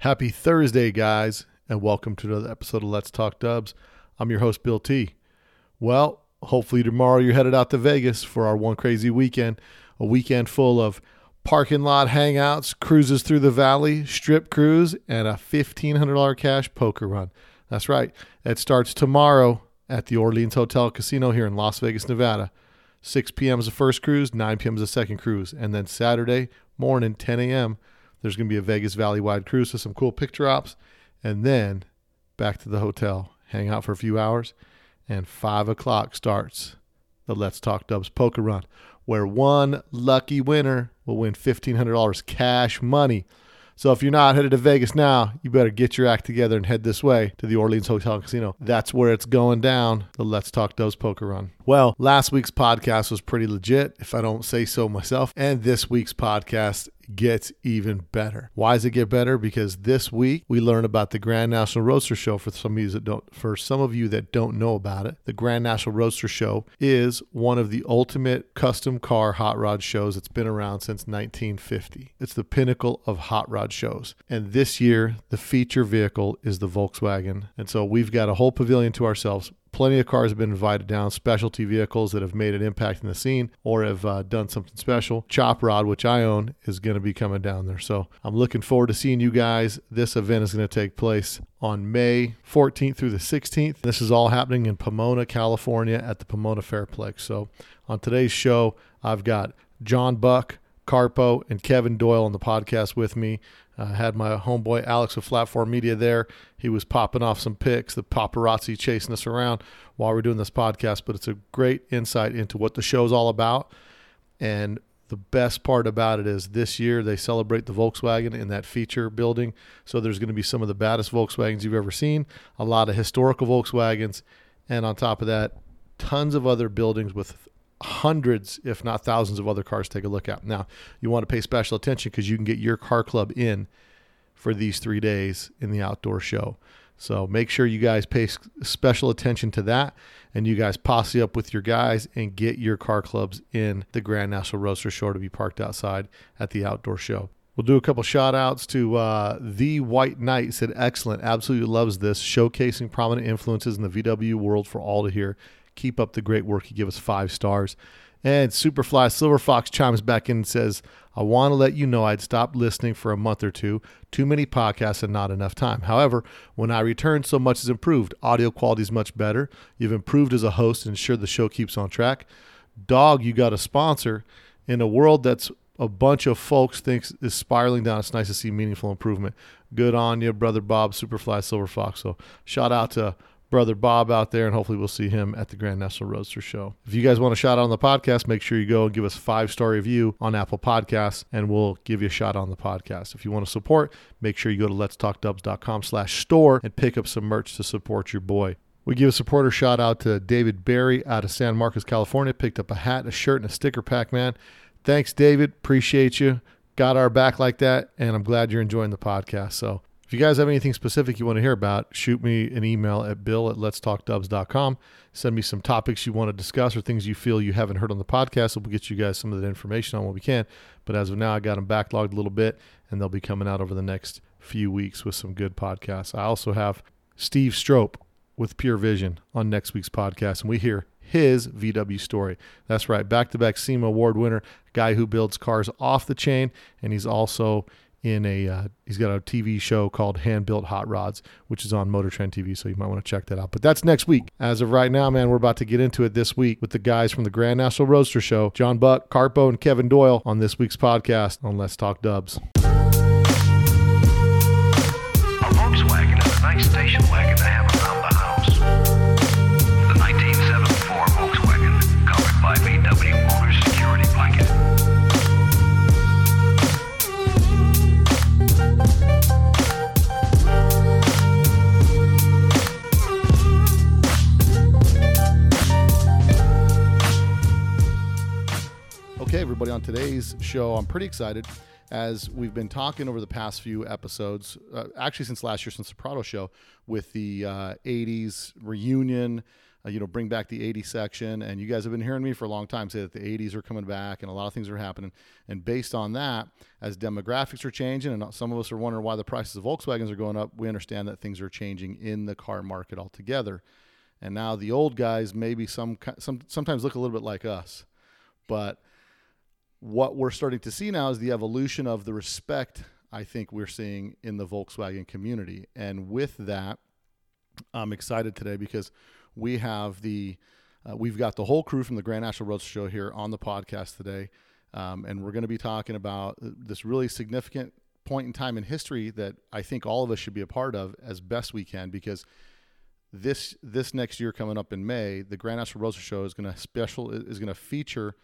Happy Thursday, guys, and welcome to another episode of Let's Talk Dubs. I'm your host, Bill T. Well, hopefully tomorrow you're headed out to Vegas for our one crazy weekend, a weekend full of parking lot hangouts, cruises through the valley, strip cruise, and a $1,500 cash poker run. That's right. It starts tomorrow at the Orleans Hotel Casino here in Las Vegas, Nevada. 6 p.m. is the first cruise, 9 p.m. is the second cruise, and then Saturday morning, 10 a.m., there's going to be a Vegas Valley-wide cruise with some cool picture ops, and then back to the hotel, hang out for a few hours, and 5 o'clock starts the Let's Talk Dubs Poker Run, where one lucky winner will win $1,500 cash money. So if you're not headed to Vegas now, you better get your act together and head this way to the Orleans Hotel Casino. That's where it's going down, the Let's Talk Dubs Poker Run. Well, last week's podcast was pretty legit, if I don't say so myself, and this week's podcast gets even better. Why does it get better? Because this week we learn about the Grand National Roadster Show. For some of you that don't know about it, the Grand National Roadster Show is one of the ultimate custom car hot rod shows. It's been around since 1950. It's the pinnacle of hot rod shows. And this year, the feature vehicle is the Volkswagen. And so we've got a whole pavilion to ourselves. Plenty of cars have been invited down, specialty vehicles that have made an impact in the scene or have done something special. Chop Rod, which I own, is going to be coming down there. So I'm looking forward to seeing you guys. This event is going to take place on May 14th through the 16th. This is all happening in Pomona, California at the Pomona Fairplex. So on today's show, I've got John Buck, Carpo, and Kevin Doyle on the podcast with me. I had my homeboy Alex of Flatform Media there. He was popping off some pics, the paparazzi chasing us around while we're doing this podcast. But it's a great insight into what the show's all about. And the best part about it is this year they celebrate the Volkswagen in that feature building. So there's going to be some of the baddest Volkswagens you've ever seen, a lot of historical Volkswagens. And on top of that, tons of other buildings with hundreds, if not thousands, of other cars to take a look at. Now, you want to pay special attention because you can get your car club in for these 3 days in the outdoor show. So make sure you guys pay special attention to that, and you guys posse up with your guys and get your car clubs in the Grand National Roadster Show to be parked outside at the outdoor show. We'll do a couple shout outs to The White Knight. Said, excellent. Absolutely loves this. Showcasing prominent influences in the VW world for all to hear. Keep up the great work. You give us 5 stars. And Superfly Silver Fox chimes back in and says, I want to let you know I'd stopped listening for a month or two. Too many podcasts and not enough time. However, when I returned, so much has improved. Audio quality is much better. You've improved as a host and ensured the show keeps on track. Dog, you got a sponsor. In a world that's a bunch of folks thinks is spiraling down, it's nice to see meaningful improvement. Good on you, Brother Bob, Superfly Silver Fox. So shout out to Brother Bob out there, and hopefully we'll see him at the Grand National Roadster Show. If you guys want a shout out on the podcast, make sure you go and give us a 5-star review on Apple Podcasts, and we'll give you a shout out on the podcast. If you want to support, make sure you go to letstalkdubs.com/store and pick up some merch to support your boy. We give a supporter shout out to David Berry out of San Marcos, California. Picked up a hat, a shirt, and a sticker pack, man. Thanks, David. Appreciate you. Got our back like that, and I'm glad you're enjoying the podcast. So if you guys have anything specific you want to hear about, shoot me an email at bill@letstalkdubs.com. Send me some topics you want to discuss or things you feel you haven't heard on the podcast. We'll get you guys some of that information on what we can. But as of now, I got them backlogged a little bit, and they'll be coming out over the next few weeks with some good podcasts. I also have Steve Strope with Pure Vision on next week's podcast, and we hear his VW story. That's right, back-to-back SEMA award winner, guy who builds cars off the chain, and he's also he's got a TV show called Hand Built Hot Rods, which is on Motor Trend TV, so you might want to check that out. But that's next week. As of right now, man, we're about to get into it this week with the guys from the Grand National Roadster Show, John Buck, Carpo, and Kevin Doyle on this week's podcast on Let's Talk Dubs. A Volkswagen is a nice station wagon to have around the house. The 1974 Volkswagen, covered by VW Motors security blanket. Okay, everybody, on today's show, I'm pretty excited. As we've been talking over the past few episodes, actually since last year, since the Prado show, with the 80s reunion, bring back the 80s section. And you guys have been hearing me for a long time say that the 80s are coming back and a lot of things are happening. And based on that, as demographics are changing, and some of us are wondering why the prices of Volkswagens are going up, we understand that things are changing in the car market altogether. And now the old guys maybe sometimes look a little bit like us. But what we're starting to see now is the evolution of the respect I think we're seeing in the Volkswagen community. And with that, I'm excited today because we have we've got the whole crew from the Grand National Roadster Show here on the podcast today. And we're going to be talking about this really significant point in time in history that I think all of us should be a part of as best we can, because this next year coming up in May, the Grand National Roadster Show is going to feature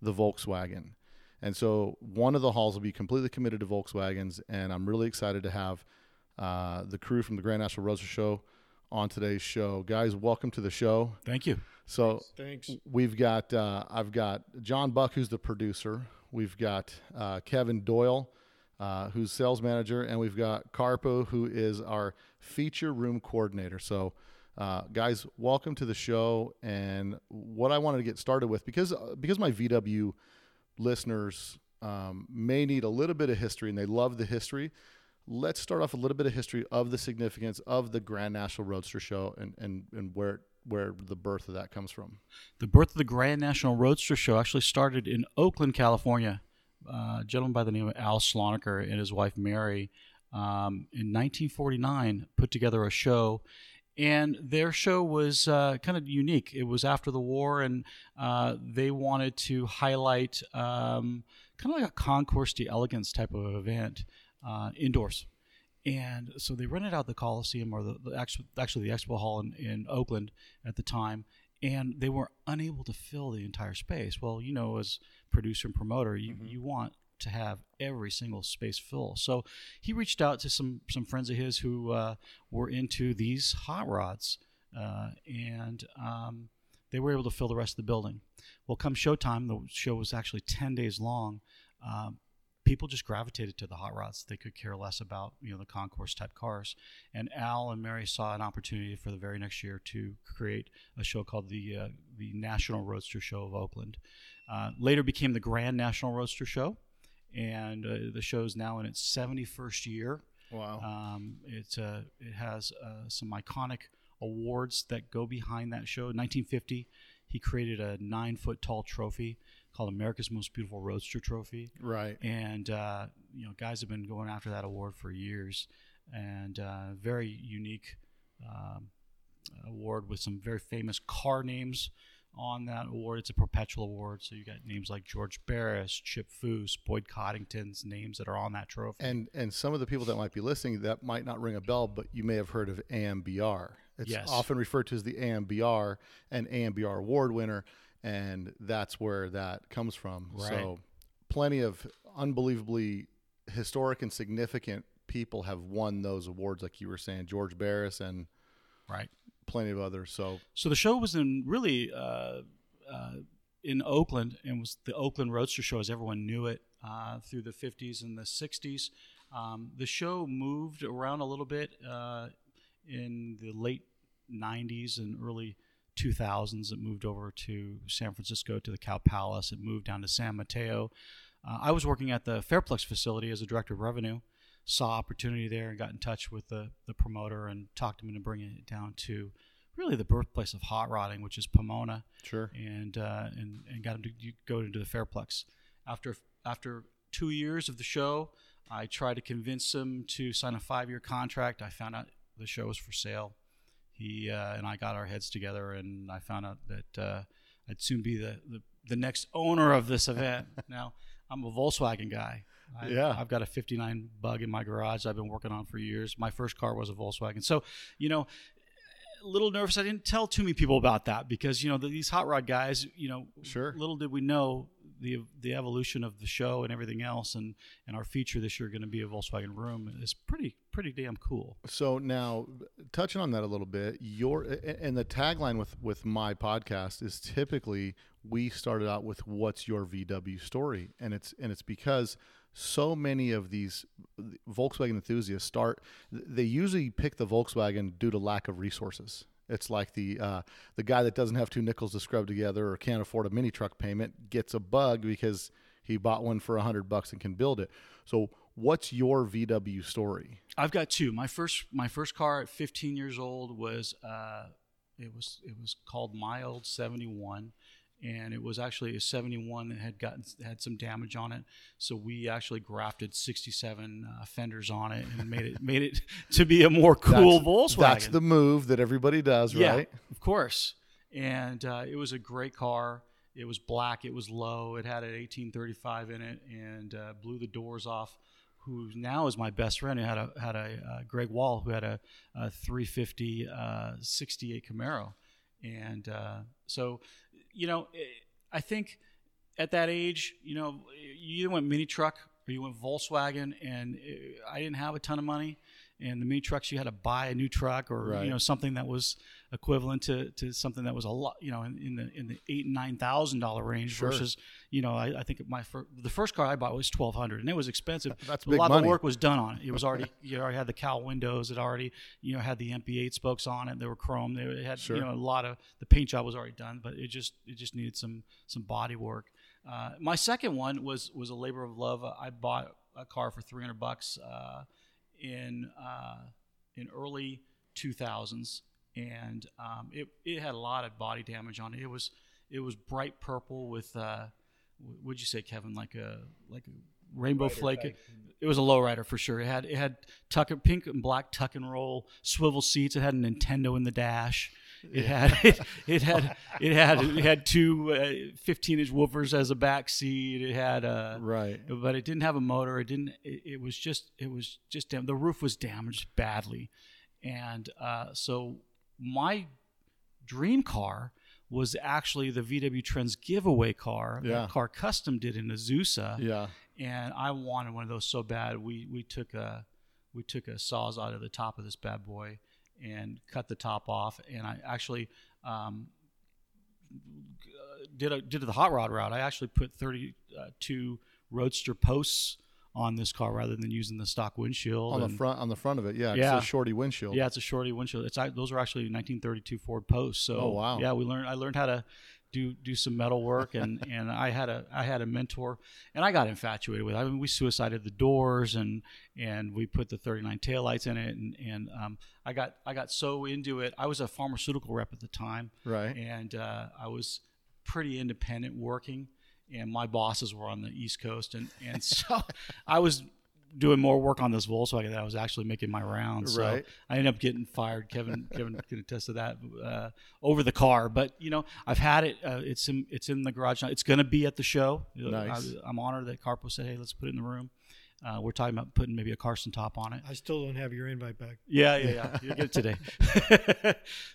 the Volkswagen. And so one of the halls will be completely committed to Volkswagens, and I'm really excited to have the crew from the Grand National Roadster Show on today's show. Guys, welcome to the show. Thank you. So thanks. We've got, I've got John Buck, who's the producer. We've got Kevin Doyle, who's sales manager, and we've got Carpo, who is our feature room coordinator. So guys, welcome to the show. And what I wanted to get started with, because my VW listeners may need a little bit of history and they love the history, let's start off a little bit of history of the significance of the Grand National Roadster Show and where the birth of that comes from. The birth of the Grand National Roadster Show actually started in Oakland, California. A gentleman by the name of Al Slonaker and his wife Mary in 1949 put together a show. And their show was kind of unique. It was after the war, and they wanted to highlight kind of like a concours d'elegance type of event indoors. And so they rented out the Coliseum, or the Expo Hall in Oakland at the time, and they were unable to fill the entire space. Well, as producer and promoter, you want to have every single space full. So he reached out to some friends of his who were into these hot rods, and they were able to fill the rest of the building. Well, come showtime, the show was actually 10 days long. People just gravitated to the hot rods. They could care less about the concourse type cars. And Al and Mary saw an opportunity for the very next year to create a show called the National Roadster Show of Oakland. Later became the Grand National Roadster Show. And the show's now in its 71st year. Wow! It has some iconic awards that go behind that show. In 1950, he created a 9-foot-tall trophy called America's Most Beautiful Roadster Trophy. Right. And guys have been going after that award for years. And very unique award with some very famous car names on that award. It's a perpetual award, so you got names like George Barris, Chip Foose, Boyd Coddington's names that are on that trophy. And some of the people that might be listening, that might not ring a bell, but you may have heard of AMBR. It's often referred to as the AMBR and AMBR award winner, and that's where that comes from. Right. So plenty of unbelievably historic and significant people have won those awards, like you were saying, George Barris and right. Plenty of others. So the show was in Oakland, and was the Oakland Roadster Show as everyone knew it through the 50s and the 60s. The show moved around a little bit in the late 90s and early 2000s. It moved over to San Francisco to the Cow Palace. It moved down to San Mateo. I was working at the Fairplex facility as a director of revenue. Saw opportunity there and got in touch with the promoter and talked him into bringing it down to really the birthplace of hot rodding, which is Pomona. Sure. And got him to go into the Fairplex. After 2 years of the show, I tried to convince him to sign a 5-year contract. I found out the show was for sale. He and I got our heads together, and I found out that I'd soon be the next owner of this event. Now, I'm a Volkswagen guy. I've got a 59 Bug in my garage I've been working on for years. My first car was a Volkswagen. So, a little nervous. I didn't tell too many people about that because, these hot rod guys, sure. Little did we know the evolution of the show and everything else. And our feature this year going to be a Volkswagen room is pretty damn cool. So now touching on that a little bit, and the tagline with my podcast is typically we started out with what's your VW story. And it's because so many of these Volkswagen enthusiasts they usually pick the Volkswagen due to lack of resources. It's like the guy that doesn't have two nickels to scrub together or can't afford a mini truck payment gets a bug because he bought one for $100 and can build it. So what's your VW story? I've got two. My first car at 15 years old was it was called my old 71, and it was actually a 71 that had some damage on it. So we actually grafted 67 fenders on it and made it to be a more cool Volkswagen. That's the move that everybody does, right? Yeah, of course. And it was a great car. It was black. It was low. It had an 1835 in it, and blew the doors off. Who now is my best friend? Who had a Greg Wall, who had a 350 68 Camaro, and so you know, I think at that age, you know, you either went mini truck or you went Volkswagen, and I didn't have a ton of money. And the mini trucks, you had to buy a new truck or right. you know, something that was equivalent to something that was a lot, you know, in the $8,000 and $9,000 range sure. versus, you know, I think the first car I bought was $1,200, and it was expensive. That's big money. A lot of work was done on it. It was already you already had the cowl windows. It already, you know, had the MP8 spokes on it. They were chrome. They had sure. you know, a lot of the paint job was already done, but it just needed some body work. My second one was a labor of love. I bought a car for $300. In early 2000s, and it had a lot of body damage on it. It was bright purple with what'd you say, Kevin, like a rainbow flake type. It was a lowrider for sure. It had pink and black tuck and roll swivel seats. It had a Nintendo in the dash. It had two 15-inch woofers as a back seat. It had right, but it didn't have a motor. It was just the roof was damaged badly, and so my dream car was actually the VW Trends giveaway car. Yeah. That Car Custom did in Azusa. Yeah, and I wanted one of those so bad. We took a sawzall to the top of this bad boy and cut the top off, and I actually did the hot rod route. I actually put 32 Roadster posts on this car rather than using the stock windshield on the front of it. Yeah, yeah. It's a shorty windshield. Yeah, it's a shorty windshield. Those are actually 1932 Ford posts. So, oh wow. Yeah, I learned how to do some metal work, and and I had a mentor, and I got infatuated with it. I mean, we suicided the doors, and we put the 39 taillights in it, and I got so into it. I was a pharmaceutical rep at the time, right? And I was pretty independent working, and my bosses were on the East Coast, and so I was doing more work on this Volkswagen than I was actually making my rounds. Right. So I ended up getting fired. Kevin can attest to that, over the car. But, you know, I've had it. It's in the garage now. It's going to be at the show. Nice. I'm honored that Carpo said, hey, let's put it in the room. We're talking about putting maybe a Carson top on it. I still don't have your invite back. Yeah. You'll get it today.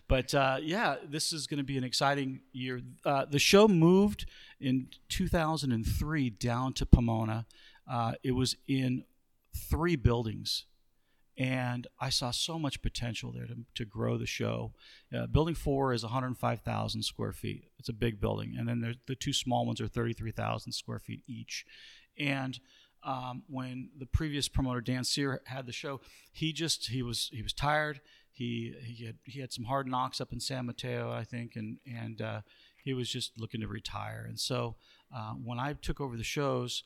But, yeah, this is going to be an exciting year. The show moved in 2003 down to Pomona. It was in 3 buildings, and I saw so much potential there to grow the show. Building 4 is 105,000 square feet. It's a big building, and then the 2 small ones are 33,000 square feet each. And when the previous promoter Dan Sear had the show, he was tired. He had some hard knocks up in San Mateo, I think, and he was just looking to retire. And so when I took over the shows,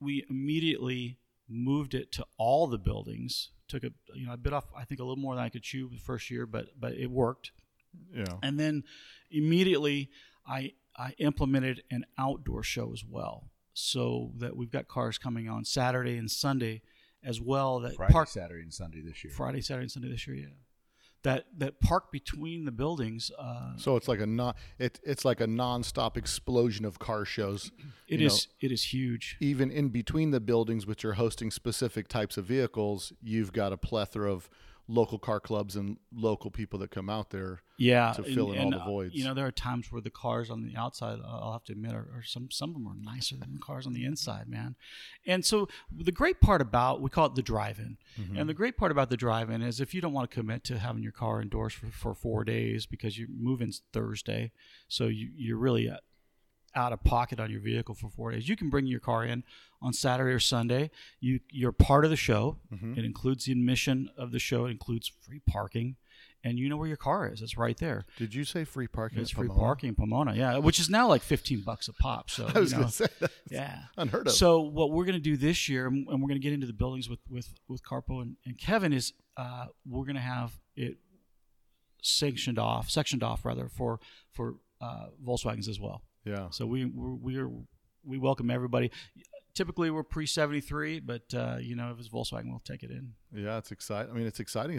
we immediately moved it to all the buildings. Took a, you know, I bit off, I think, a little more than I could chew the first year, but it worked. Yeah. And then immediately I implemented an outdoor show as well, so that we've got cars coming on Saturday and Sunday as well. That Friday, Saturday, and Sunday this year. Yeah. That park between the buildings. So it's like it's like a nonstop explosion of car shows. It is huge. Even in between the buildings, which are hosting specific types of vehicles, you've got a plethora of local car clubs and local people that come out there. Yeah, to fill in all the voids. You know, there are times where the cars on the outside, I'll have to admit, are some of them are nicer than the cars on the inside, man. And so the great part about, we call it the drive-in. Mm-hmm. And the great part about the drive-in is if you don't want to commit to having your car indoors for 4 days, because you move in Thursday, so you're really out of pocket on your vehicle for 4 days. You can bring your car in on Saturday or Sunday. You're part of the show. Mm-hmm. It includes the admission of the show. It includes free parking. and you know where your car is. It's right there. Did you say free parking? It's free parking in Pomona, yeah, which is now like $15 a pop. So I was going to say that's unheard of. So what we're going to do this year, and we're going to get into the buildings with Carpo and Kevin, is we're going to have it sectioned off for Volkswagens as well. Yeah. So we welcome everybody. Typically, we're pre-73, but if it's Volkswagen, we'll take it in. Yeah, it's exciting. I mean, it's exciting.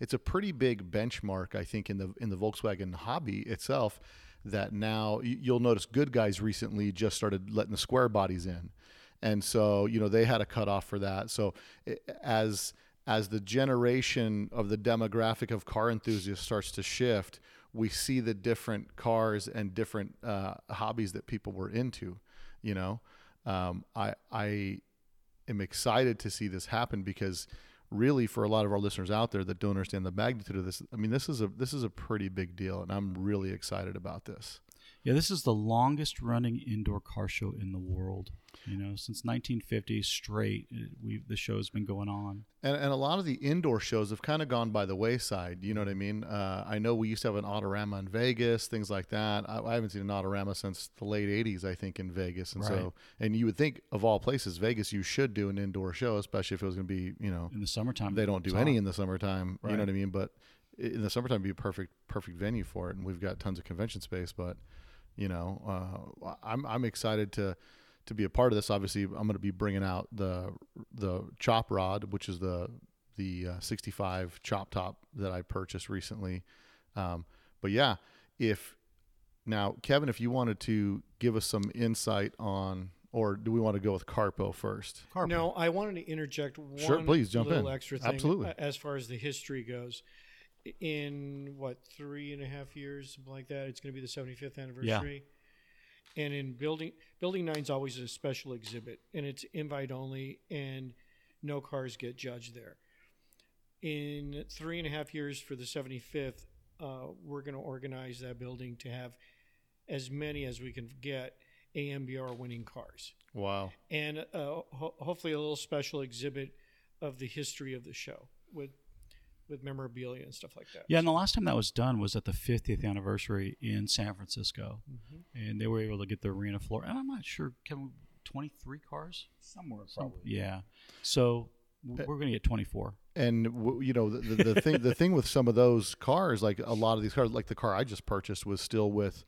It's a pretty big benchmark, I think, in the Volkswagen hobby itself. That now you'll notice Good Guys recently just started letting the square bodies in, and so they had a cutoff for that. So as the generation of the demographic of car enthusiasts starts to shift, we see the different cars and different hobbies that people were into, I am excited to see this happen, because really, for a lot of our listeners out there that don't understand the magnitude of this, I mean, this is a pretty big deal, and I'm really excited about this. Yeah, this is the longest running indoor car show in the world. Since 1950 straight, the show's been going on. And a lot of the indoor shows have kind of gone by the wayside. You know what I mean? I know we used to have an Autorama in Vegas, things like that. I haven't seen an Autorama since the late 80s, I think, in Vegas. And and you would think, of all places, Vegas, you should do an indoor show, especially if it was going to be, in the summertime. They don't do any in the summertime. Right. You know what I mean? But in the summertime would be a perfect venue for it. And we've got tons of convention space, but I'm excited to be a part of this. Obviously, I'm going to be bringing out the chop rod, which is the 65 chop top that I purchased recently. But yeah, Kevin, if you wanted to give us some insight on, or do we want to go with Carpo first? Carpo. No, I wanted to interject one please jump little in. Extra thing. Absolutely. As far as the history goes. In 3.5 years, something like that, it's going to be the 75th anniversary. Yeah. And in building 9's always a special exhibit, and it's invite only, and no cars get judged there. In 3.5 years for the 75th, we're going to organize that building to have as many as we can get AMBR winning cars. Wow. And hopefully a little special exhibit of the history of the show with memorabilia and stuff like that. Yeah, and the last time that was done was at the 50th anniversary in San Francisco. Mm-hmm. And they were able to get the arena floor. And I'm not sure, Kevin, 23 cars? Somewhere, probably. Yeah. So we're going to get 24. And, the thing with some of those cars, like a lot of these cars, like the car I just purchased was still with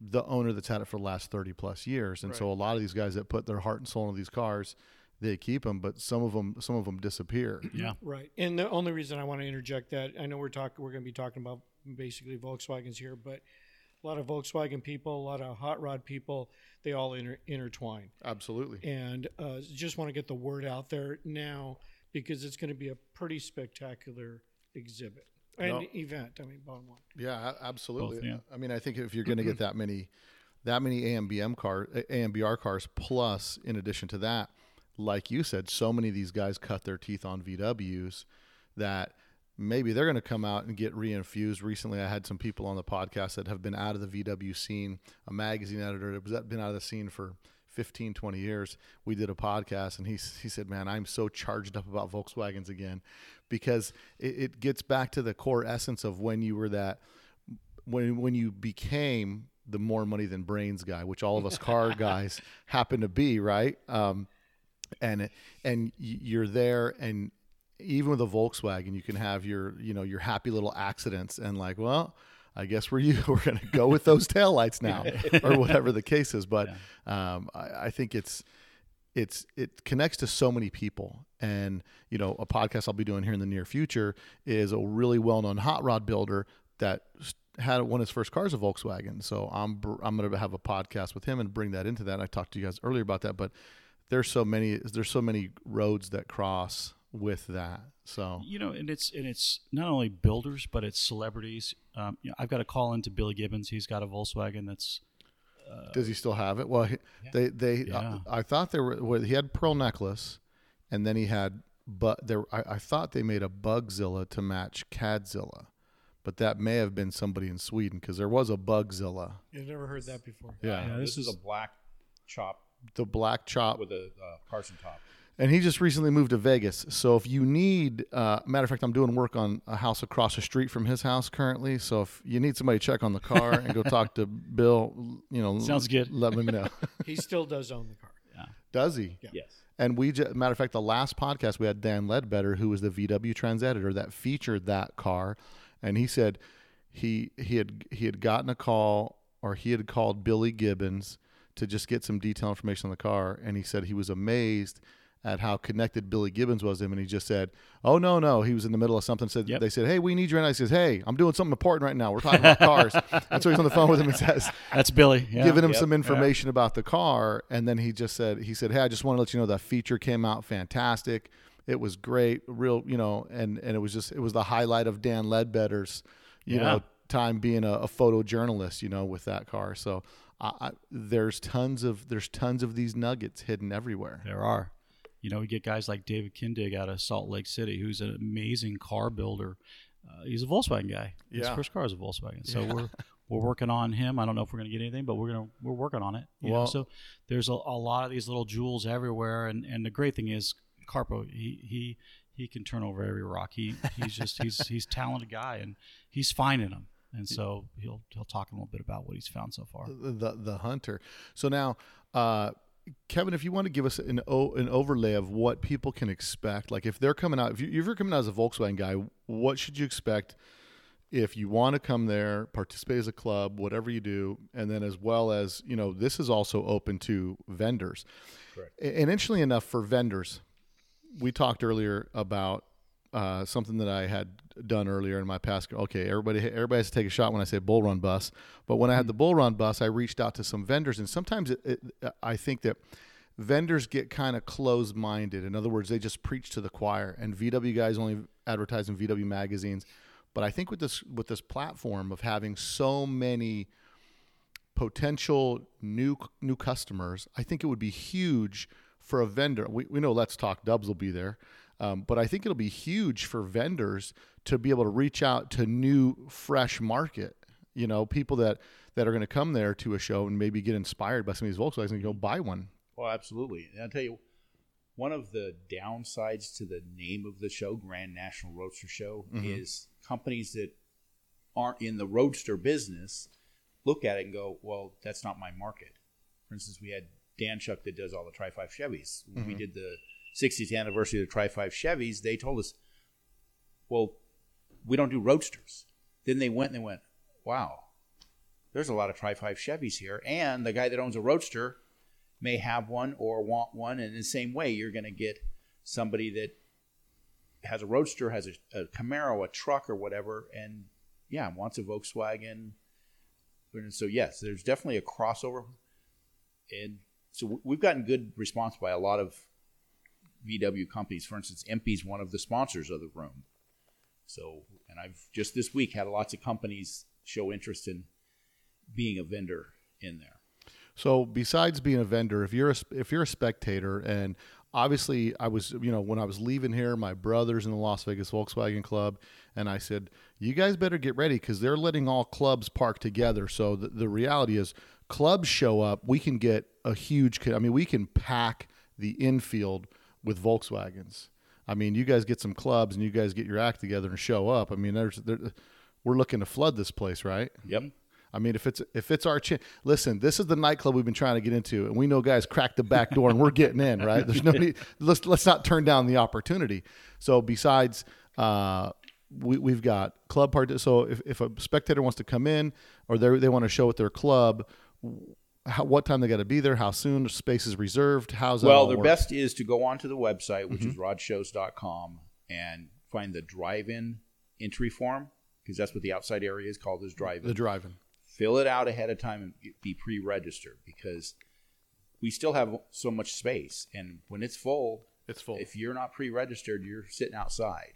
the owner that's had it for the last 30-plus years. And so a lot of these guys that put their heart and soul into these cars, they keep them, but some of them disappear. Yeah, right. And the only reason I want to interject that, I know we're going to be talking about basically Volkswagens here, but a lot of Volkswagen people, a lot of hot rod people, they all intertwine. Absolutely. And just want to get the word out there now, because it's going to be a pretty spectacular exhibit and event. I mean, bottom line. Yeah, absolutely. Both, yeah. I mean, I think if you're going to get that many AMBR cars, plus in addition to that, like you said, so many of these guys cut their teeth on VWs that maybe they're going to come out and get reinfused. Recently, I had some people on the podcast that have been out of the VW scene, a magazine editor that's been out of the scene for 15, 20 years. We did a podcast, and he said, man, I'm so charged up about Volkswagens again, because it gets back to the core essence of when you were when you became the more money than brains guy, which all of us car guys happen to be, right? And you're there, and even with a Volkswagen, you can have your happy little accidents, and like, well, I guess we're going to go with those taillights now, or whatever the case is. But I think it connects to so many people, and a podcast I'll be doing here in the near future is a really well-known hot rod builder that had one of his first cars a Volkswagen. So I'm going to have a podcast with him and bring that into that. I talked to you guys earlier about that, but There's so many roads that cross with that. So and it's not only builders, but it's celebrities. I've got a call into Billy Gibbons. He's got a Volkswagen that's. Does he still have it? Well, I thought there were. Well, he had Pearl Necklace, and then he had. But there, I thought they made a Bugzilla to match Cadzilla. But that may have been somebody in Sweden, because there was a Bugzilla. I've never heard that before. Yeah, this is a black chop. The black chop with a Carson top, And he just recently moved to Vegas. So if you need, matter of fact, I'm doing work on a house across the street from his house currently. So if you need somebody to check on the car and go talk to Bill, you know, sounds good. Let me know. He still does own the car. Yeah. Does he? Yeah. Yes. And we, matter of fact, the last podcast we had Dan Ledbetter, who was the VW Trans editor that featured that car, and he said he had gotten a call, or he had called Billy Gibbons to just get some detailed information on the car, and he said he was amazed at how connected Billy Gibbons was to him, and he just said, "Oh no," he was in the middle of something. Said yep. They said, "Hey, we need you," and I says, "Hey, I'm doing something important right now. We're talking about cars." That's why he's on the phone with him and says, "That's Billy," yeah. Giving him some information about the car, and then he just said, "He said, hey, I just want to let you know that feature came out fantastic. It was great, real, you know, and it was the highlight of Dan Ledbetter's, you know, time being a photojournalist, you know, with that car." So there's tons of these nuggets hidden everywhere. There are. You know, we get guys like David Kindig out of Salt Lake City, who's an amazing car builder. He's a Volkswagen guy. Yeah. His first car is a Volkswagen. So we're working on him. I don't know if we're going to get anything, but we're working on it. You know? So there's a lot of these little jewels everywhere, and the great thing is Carpo, he can turn over every rock. He's a talented guy, and he's finding them. And so he'll talk a little bit about what he's found so far. The hunter. So now, Kevin, if you want to give us an overlay of what people can expect, like if they're coming out, if you're coming out as a Volkswagen guy, what should you expect if you want to come there, participate as a club, whatever you do, and then as well as, you know, this is also open to vendors. Correct. And interestingly enough, for vendors, we talked earlier about something that I had done earlier in my past. Okay, everybody has to take a shot when I say Bull Run Bus. But when I had the Bull Run Bus, I reached out to some vendors, and sometimes I think that vendors get kind of closed-minded. In other words, they just preach to the choir, and VW guys only advertise in VW magazines. But I think with this platform of having so many potential new customers, I think it would be huge for a vendor. We know Let's Talk Dubs will be there. But I think it'll be huge for vendors to be able to reach out to new, fresh market, you know, people that are going to come there to a show and maybe get inspired by some of these Volkswagens and go buy one. Oh, absolutely. And I'll tell you, one of the downsides to the name of the show, Grand National Roadster Show, is companies that aren't in the roadster business look at it and go, well, that's not my market. For instance, we had Dan Chuck that does all the Tri-5 Chevys. Mm-hmm. We did the 60th anniversary of the Tri-5 Chevys, they told us, well, we don't do roadsters. Then they went and wow, there's a lot of Tri-5 Chevys here. And the guy that owns a roadster may have one or want one. And in the same way, you're going to get somebody that has a roadster, has a Camaro, a truck or whatever, and wants a Volkswagen. And so, yes, there's definitely a crossover. And so we've gotten good response by a lot of VW companies. For instance, MP's one of the sponsors of the room. So, and I've just this week had lots of companies show interest in being a vendor in there. So besides being a vendor, if you're a spectator, and obviously I was, you know, when I was leaving here, my brother's in the Las Vegas Volkswagen Club, and I said, you guys better get ready because they're letting all clubs park together. So the reality is clubs show up, we can get a huge, I mean, we can pack the infield with Volkswagens. I mean, you guys get some clubs and you guys get your act together and show up. I mean, we're looking to flood this place, right? Yep. I mean, if it's our chance, listen, this is the nightclub we've been trying to get into, and we know guys crack the back door and we're getting in, right? There's no need. Let's not turn down the opportunity. So besides, we've got club part. So if a spectator wants to come in or they want to show at their club, what time they got to be there, how soon, space is reserved, how's that all work? Well, the best is to go onto the website, which is rodshows.com, and find the drive-in entry form, because that's what the outside area is called, is drive-in. The drive-in. Fill it out ahead of time and be pre-registered, because we still have so much space. And when it's full, if you're not pre-registered, you're sitting outside.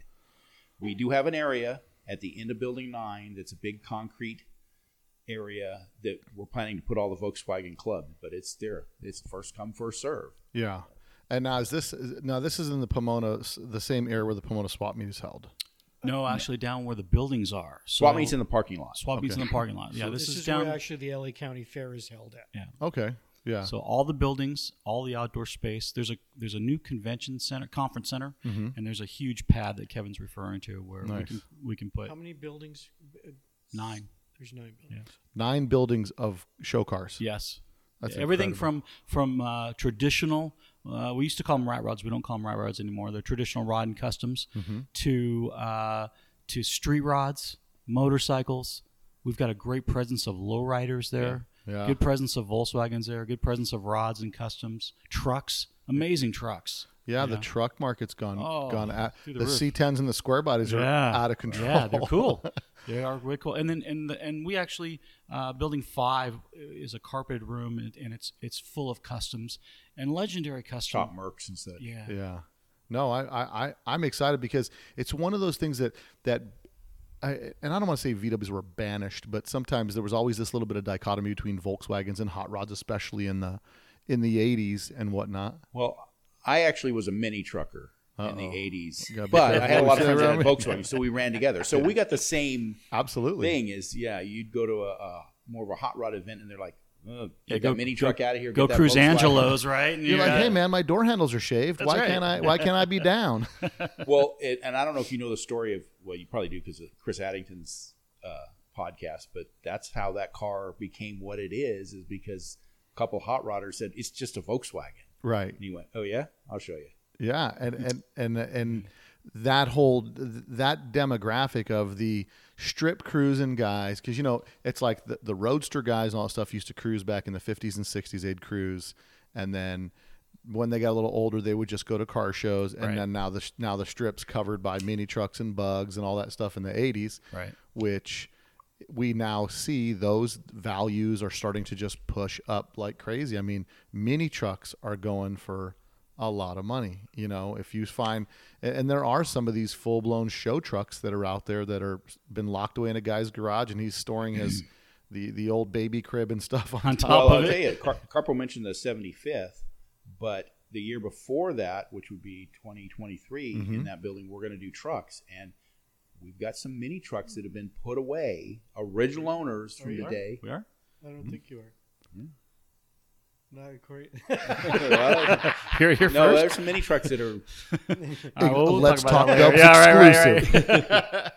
We do have an area at the end of Building 9 that's a big concrete area that we're planning to put all the Volkswagen Club, but it's there. It's first come, first serve. Yeah. And now this is in the Pomona, the same area where the Pomona swap meet is held? No, actually down where the buildings are. So swap meet's in the parking lot. Swap meet's in the parking lot. Yeah, so this is down where actually the LA County Fair is held at. Yeah. Okay. Yeah. So all the buildings, all the outdoor space. There's a new convention center, conference center, mm-hmm. and there's a huge pad that Kevin's referring to where nice. we can put. How many buildings? 9. There's 9 buildings. Yeah. 9 buildings of show cars. Yes. That's everything incredible. from traditional. We used to call them rat rods. We don't call them rat rods anymore. They're traditional rod and customs mm-hmm. to street rods, motorcycles. We've got a great presence of lowriders there. Yeah. Good presence of Volkswagens there. Good presence of rods and customs. Trucks. Amazing trucks. Yeah, the truck market's gone out. The C10s and the square bodies are out of control. Yeah, they're cool. They are really cool. And then and we actually building 5 is a carpeted room and it's full of customs and legendary customs. Top mercs and stuff. Yeah. Yeah. No, I'm excited because it's one of those things that I don't want to say VWs were banished, but sometimes there was always this little bit of dichotomy between Volkswagens and hot rods, especially in the 80s and whatnot. Well, I actually was a mini trucker in the 80s, but I had a lot of friends that had Volkswagen, so we ran together. So we got the same absolutely thing is, yeah, you'd go to a more of a hot rod event, and they're like, get that mini truck out of here. Go cruise Angelo's, right? And you're like, hey, man, my door handles are shaved. That's why can't I be down? Well, and I don't know if you know the story well, you probably do because of Chris Addington's podcast, but that's how that car became what it is because a couple of hot rodders said, it's just a Volkswagen. Right. And he went, oh, yeah? I'll show you. Yeah. And that whole, that demographic of the strip cruising guys, because, you know, it's like the roadster guys and all that stuff used to cruise back in the 50s and 60s. They'd cruise. And then when they got a little older, they would just go to car shows. And then now the strip's covered by mini trucks and bugs and all that stuff in the 80s, right? Which we now see those values are starting to just push up like crazy. I mean, mini trucks are going for a lot of money, you know, if you find, and there are some of these full blown show trucks that are out there that are been locked away in a guy's garage and he's storing his, the old baby crib and stuff on top of it. Carpo mentioned the 75th, but the year before that, which would be 2023 mm-hmm. in that building, we're going to do trucks. And we've got some mini trucks that have been put away, original owners from the day. We are? I don't think you are. Yeah. No, Corey. Well, there's some mini trucks that are... Let's Talk Dubs exclusive.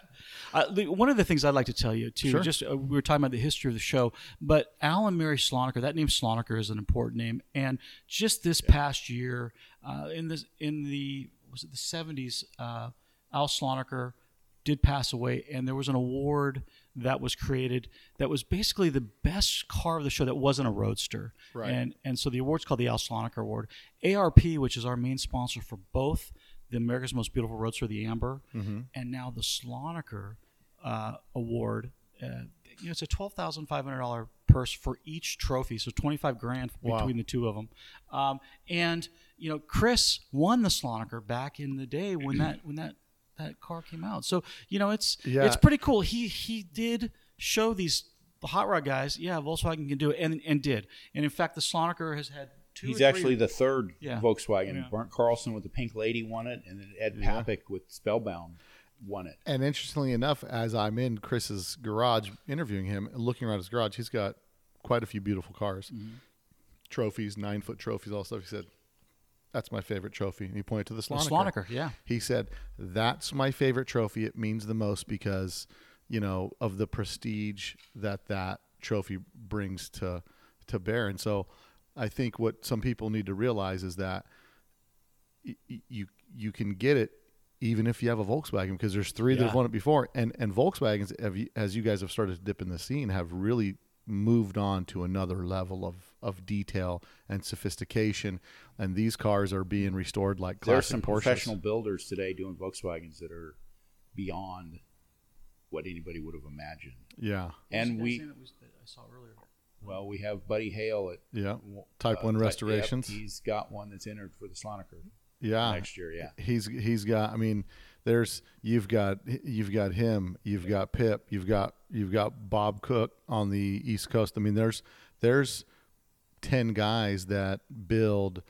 Right. One of the things I'd like to tell you, too, we were talking about the history of the show, but Al and Mary Slonaker, that name Slonaker is an important name, and just this past year, was it the 70s, Al Slonaker did pass away, and there was an award that was created that was basically the best car of the show that wasn't a roadster. Right. And so the award's called the Al Slonaker Award. ARP, which is our main sponsor for both the America's Most Beautiful Roadster, the AMBR, mm-hmm. and now the Slonaker Award. You know, it's a $12,500 purse for each trophy, so $25,000 between the two of them. And you know, Chris won the Slonaker back in the day when that car came out. So, you know, it's pretty cool. He did show these hot rod guys, Volkswagen can do it, and did. And in fact, the Slonaker has had He's actually the third Volkswagen. Yeah. Brent Carlson with the Pink Lady won it, and then Ed Papik with Spellbound won it. And interestingly enough, as I'm in Chris's garage interviewing him and looking around his garage, he's got quite a few beautiful cars. Mm-hmm. Trophies, 9-foot trophies, all stuff. He said, that's my favorite trophy. And he pointed to the Slonaker. He said, that's my favorite trophy. It means the most because, you know, of the prestige that trophy brings to bear. And so I think what some people need to realize is that you can get it even if you have a Volkswagen, because there's 3 that have won it before. And Volkswagens, as you guys have started to dip in the scene, have really moved on to another level of detail and sophistication, and these cars are being restored like classic Porsches. There are some professional builders today doing Volkswagens that are beyond what anybody would have imagined. Yeah, and I saw earlier. Well, we have Buddy Hale at Type 1 Restorations. He's got one that's entered for the Slonaker. Yeah, next year. Yeah, he's got. I mean, there's you've got him, you've got Pip, you've got Bob Cook on the East Coast. I mean, there's 10 guys that build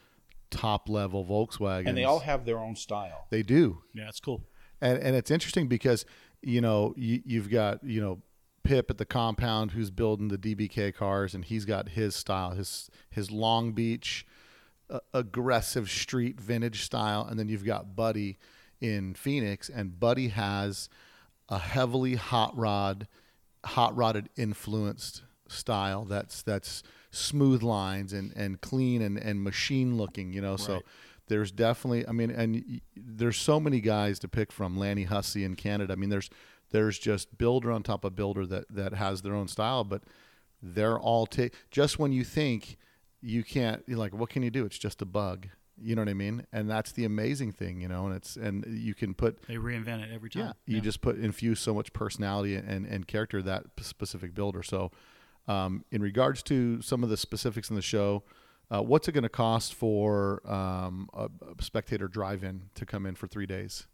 top level Volkswagens, and they all have their own style. They do. Yeah, it's cool. And it's interesting because, you know, you've got, you know, Pip at the compound who's building the DBK cars, and he's got his style, his Long Beach aggressive street vintage style. And then you've got Buddy in Phoenix, and Buddy has a heavily hot rodded influenced style that's smooth lines and clean and machine looking, you know. Right. So there's definitely, I mean, and there's so many guys to pick from. Lanny Hussey in Canada. I mean, there's just builder on top of builder that has their own style, but they're all just when you think you can't, you're like, what can you do? It's just a bug. You know what I mean? And that's the amazing thing, you know, and you can they reinvent it every time. Yeah, you just infuse so much personality and character that specific builder. So in regards to some of the specifics in the show, what's it going to cost for a spectator drive-in to come in for 3 days?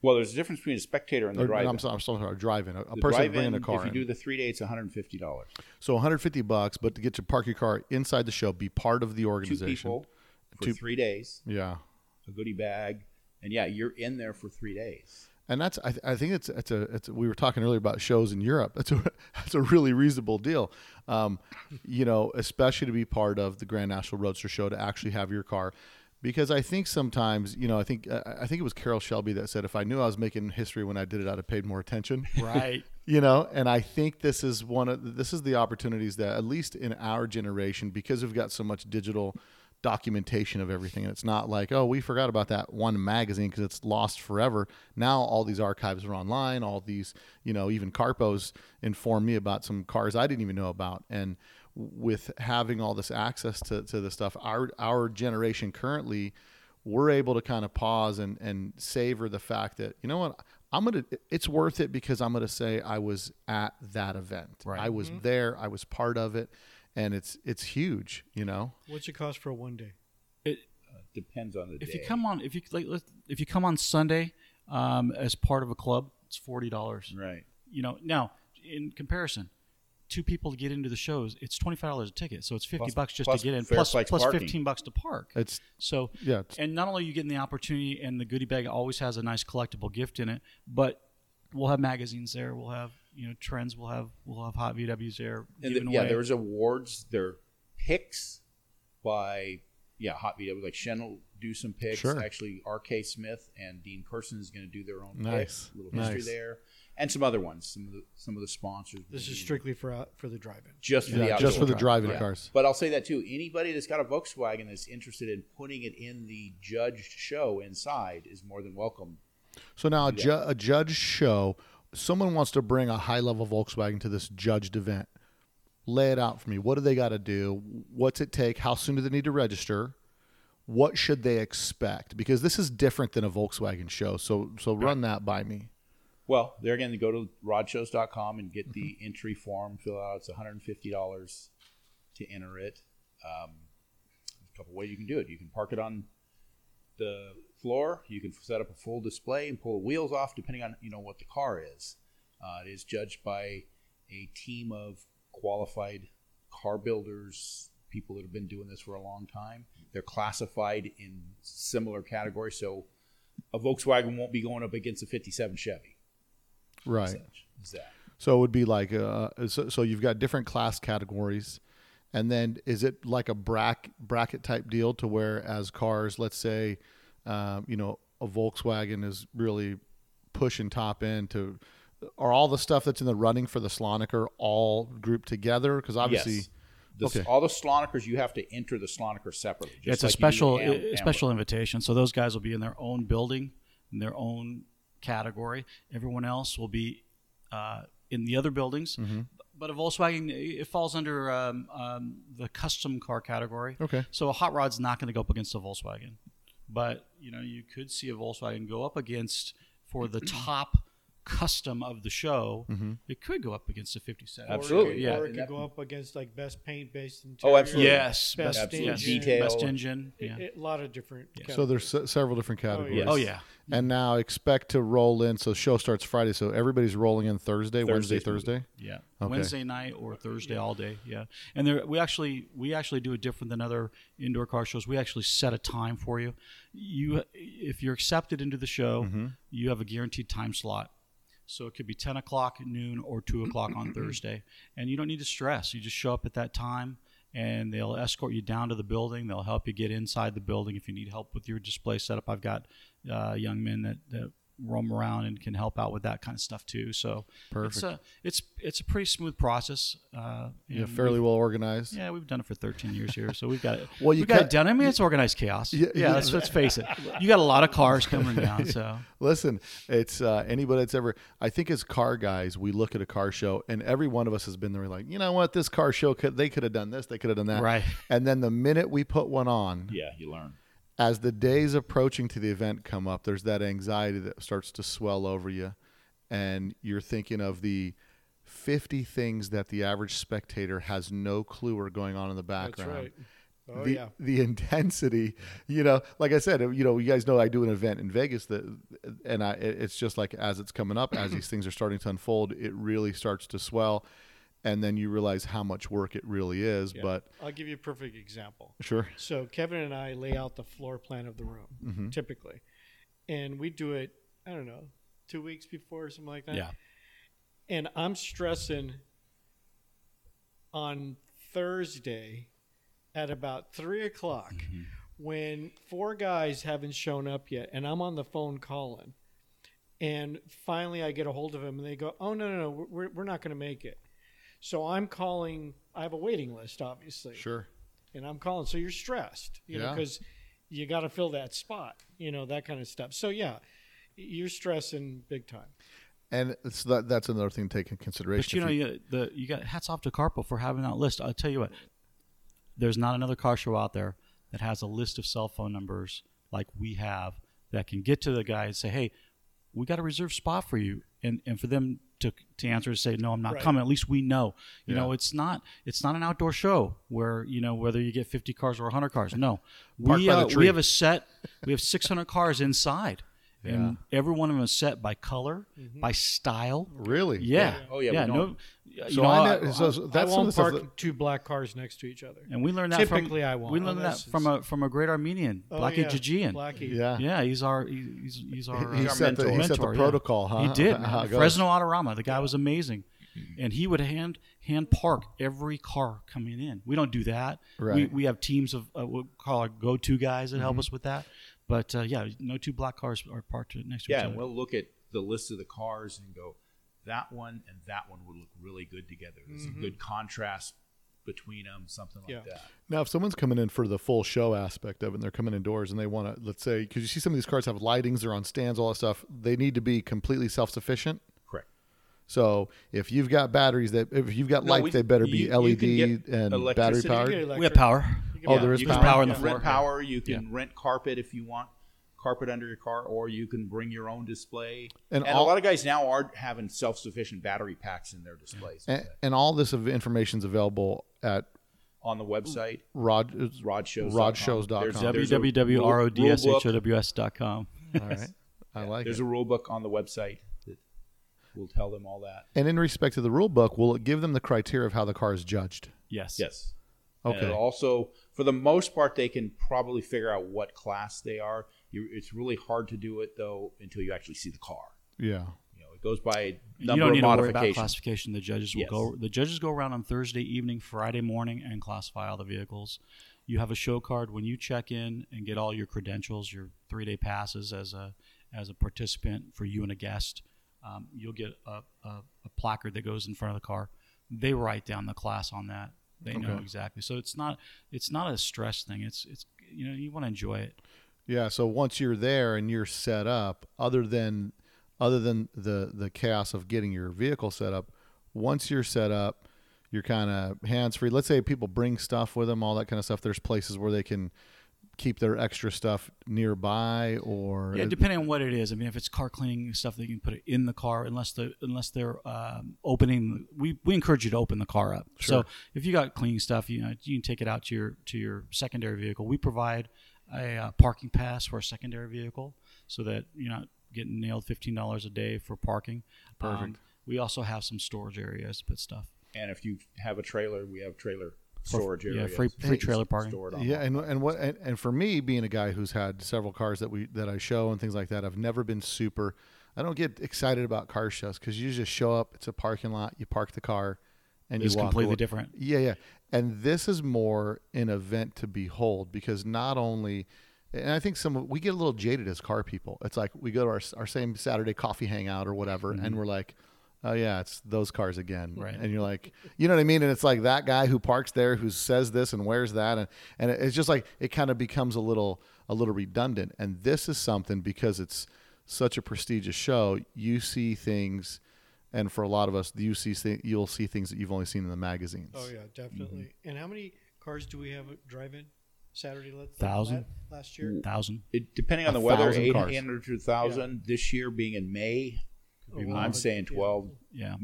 Well, there's a difference between a spectator and the drive-in. I'm sorry, drive-in. A person bringing a car in. If you do the 3 days, it's $150. So $150, but to get to park your car inside the show, be part of the organization. 2 people for 3 days. Yeah. A goodie bag, and you're in there for 3 days. And that's, I think it's we were talking earlier about shows in Europe. That's a really reasonable deal, you know, especially to be part of the Grand National Roadster Show, to actually have your car. Because I think sometimes, you know, I think it was Carol Shelby that said, if I knew I was making history when I did it, I'd have paid more attention. Right. You know, and I think this is the opportunities that, at least in our generation, because we've got so much digital documentation of everything, and it's not like, oh, we forgot about that one magazine because it's lost forever. Now all these archives are online, all these, you know, even Carpo's informed me about some cars I didn't even know about. And with having all this access to the stuff, our generation currently, we're able to kind of pause and savor the fact that, you know what, it's worth it, because I'm gonna say I was at that event. Right. I was there, I was part of it, and it's huge, you know. What's it cost for 1 day? It depends on the day. If you come on Sunday as part of a club, it's $40. Right. You know, now in comparison, 2 people to get into the shows, it's $25 a ticket, so it's $50 just to get in, plus $15 to park. And not only are you getting the opportunity, and the goodie bag always has a nice collectible gift in it, but we'll have magazines there, we'll have, you know, trends, we'll have Hot VWs there. And there's awards, there picks by Hot VW, like Shen will do some picks. Sure. Actually, R.K. Smith and Dean Person is going to do their own picks. A little history there. And some other ones, some of the sponsors. This is strictly for the drive-in. Just for the drive-in cars. But I'll say that too. Anybody that's got a Volkswagen that's interested in putting it in the judged show inside is more than welcome. So now a judged show, someone wants to bring a high-level Volkswagen to this judged event. Lay it out for me. What do they got to do? What's it take? How soon do they need to register? What should they expect? Because this is different than a Volkswagen show. So run that by me. Well, there again, go to rodshows.com and get the entry form, fill out. It's $150 to enter it. There's a couple ways you can do it. You can park it on the floor. You can set up a full display and pull the wheels off, depending on, you know, what the car is. It is judged by a team of qualified car builders, people that have been doing this for a long time. They're classified in similar categories, so a Volkswagen won't be going up against a 57 Chevy. Right. So it would be like so you've got different class categories, and then is it like a bracket type deal to where, as cars, let's say, you know, a Volkswagen is really pushing top end to, are all the stuff that's in the running for the Slonaker all grouped together? Because obviously, yes. All the Slonakers, you have to enter the Slonaker separately. Just it's like a special invitation. So those guys will be in their own building, in their own category. Everyone else will be in the other buildings. Mm-hmm. But a Volkswagen, it falls under the custom car category. Okay. So a hot rod's not going to go up against a Volkswagen, but you know, you could see a Volkswagen go up against, for the top custom of the show. Mm-hmm. It could go up against a 57. Absolutely. Or it could go up against like best paint, best interior. Oh, absolutely. Yes. Best detail. Best engine. A lot of different. Yeah. So there's several different categories. Oh, yeah. And now expect to roll in. So the show starts Friday. So everybody's rolling in Thursday. Yeah. Okay. Wednesday night or Thursday all day. Yeah. And there, we actually do it different than other indoor car shows. We actually set a time for you. If you're accepted into the show, mm-hmm. you have a guaranteed time slot. So it could be 10 o'clock at noon or 2 o'clock on Thursday. And you don't need to stress. You just show up at that time, and they'll escort you down to the building. They'll help you get inside the building. If you need help with your display setup, I've got young men that roam around and can help out with that kind of stuff too. So perfect. It's a pretty smooth process. Yeah, fairly well organized. Yeah, we've done it for 13 years here, so we've got it. Well, you got it done. I mean, it's organized chaos. Yeah. Let's face it. You got a lot of cars coming down. So listen, it's anybody that's ever. I think as car guys, we look at a car show, and every one of us has been there. We're like, you know what, this car show they could have done this, they could have done that, right? And then the minute we put one on, yeah, you learn. As the days approaching to the event come up, there's that anxiety that starts to swell over you, and you're thinking of the 50 things that the average spectator has no clue are going on in the background. That's right. Oh, yeah. The intensity, you know, like I said, you know, you guys know I do an event in Vegas it's just like as it's coming up, as these things are starting to unfold, it really starts to swell. And then you realize how much work it really is. Yeah. But I'll give you a perfect example. Sure. So Kevin and I lay out the floor plan of the room, mm-hmm. typically. And we do it, I don't know, 2 weeks before or something like that. Yeah. And I'm stressing on Thursday at about 3 o'clock mm-hmm. when 4 guys haven't shown up yet. And I'm on the phone calling. And finally I get a hold of them, and they go, oh, no, we're not going to make it. So I'm calling. I have a waiting list, obviously. Sure. And I'm calling. So you're stressed, you know, because you got to fill that spot, you know, that kind of stuff. So, yeah, you're stressing big time. And so that's another thing to take in consideration. But, you got hats off to Carpo for having that list. I'll tell you what, there's not another car show out there that has a list of cell phone numbers like we have that can get to the guy and say, hey, we got a reserved spot for you. And for them to answer and say, no, I'm not coming. At least we know. You know, it's not an outdoor show where, you know, whether you get 50 cars or 100 cars. No. We have a set. We have 600 cars inside. Yeah. And every one of them is set by color, mm-hmm. by style. Really? Yeah. Oh, yeah. I won't park two black cars next to each other. And we learned that typically from, I won't. We learned that from a great Armenian, Blackie Jijian. Blackie. Yeah. Yeah. He's our mentor. He set the protocol, huh? He did. Fresno Autorama. The guy was amazing. And he would hand park every car coming in. We don't do that. Right. We have teams of what we call our go-to guys that mm-hmm. help us with that. But, no two black cars are parked next to each other. Yeah, and we'll look at the list of the cars and go, that one and that one would look really good together. There's mm-hmm. a good contrast between them, something like that. Now, if someone's coming in for the full show aspect of it and they're coming indoors and they want to, let's say, because you see some of these cars have lightings, they're on stands, all that stuff, they need to be completely self-sufficient? Correct. So if you've got batteries, lights, they better be LED and battery powered. We have power. There is power in the floor. You can rent power. You can rent carpet if you want carpet under your car, or you can bring your own display. And a lot of guys now are having self-sufficient battery packs in their displays. And all this information is available on the website, rodshows.com. There's www.rodshows.com. All right. I like it. There's a rule book on the website. We'll tell them all that. And in respect to the rule book, will it give them the criteria of how the car is judged? Yes. Okay. And also, for the most part, they can probably figure out what class they are. It's really hard to do it, though, until you actually see the car. Yeah. You know, it goes by number of modifications. You don't need to worry about classification. The judges go around on Thursday evening, Friday morning, and classify all the vehicles. You have a show card when you check in and get all your credentials, your 3-day passes as a participant for you and a guest. You'll get a placard that goes in front of the car. They write down the class on that. They know exactly. So it's not a stress thing. It's you want to enjoy it. Yeah. So once you're there and you're set up, other than the chaos of getting your vehicle set up, once you're set up, you're kind of hands free. Let's say people bring stuff with them, all that kind of stuff. There's places where they can keep their extra stuff nearby, or depending on what it is. I mean, if it's car cleaning stuff, they can put it in the car, unless they're opening. We encourage you to open the car up. Sure. So if you got cleaning stuff, you can take it out to your secondary vehicle. We provide a parking pass for a secondary vehicle so that you're not getting nailed $15 a day for parking. Perfect. We also have some storage areas to put stuff. And if you have a trailer, we have trailer storage area. Yeah, free trailer parking. Yeah, and for me, being a guy who's had several cars that I show and things like that, I've never been super I don't get excited about car shows because you just show up. It's a parking lot. You park the car, and it's you walk completely away. Different. Yeah, yeah. And this is more an event to behold because not only, and I think we get a little jaded as car people. It's like we go to our same Saturday coffee hangout or whatever, mm-hmm. and we're like, oh yeah, it's those cars again. Right. And you're like, you know what I mean? And it's like that guy who parks there, who says this and wears that. And it's just like, it kind of becomes a little redundant. And this is something, because it's such a prestigious show, you see things. And for a lot of us, you'll see things that you've only seen in the magazines. Oh yeah, definitely. Mm-hmm. And how many cars do we have drive in Saturday? Thousand last year. 1,000. Depending on the weather, 800 to 1,000. Yeah. This year being in May. I'm saying 12, yeah.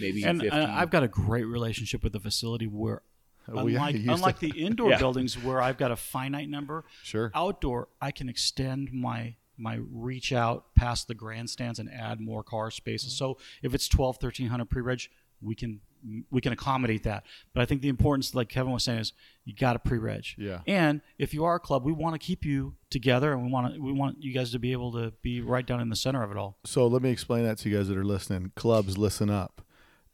Maybe and 15. And I've got a great relationship with the facility where, unlike the indoor yeah. buildings where I've got a finite number, sure. outdoor I can extend my reach out past the grandstands and add more car spaces. Mm-hmm. So if it's 1,200, 1,300 pre-reg, we can accommodate that. But I think the importance, like Kevin was saying, is you got to pre-reg. Yeah. And if you are a club, we want to keep you together, and we want you guys to be able to be right down in the center of it all. So let me explain that to you guys that are listening. Clubs, listen up.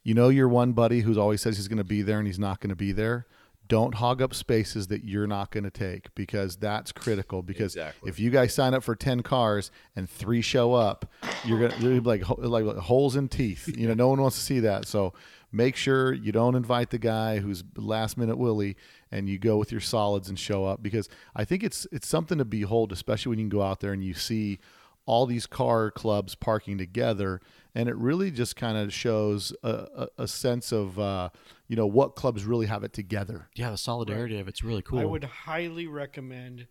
You know your one buddy who's always says he's going to be there and he's not going to be there. Don't hog up spaces that you're not going to take, because that's critical. Because exactly. If you guys sign up for 10 cars and 3 show up, you're going to be like holes in teeth. You know, no one wants to see that. So make sure you don't invite the guy who's last minute willy, and you go with your solids and show up, because I think it's something to behold, especially when you can go out there and you see all these car clubs parking together. And it really just kind of shows a sense of, you know, what clubs really have it together. Yeah, the solidarity right. of it's really cool. I would highly recommend.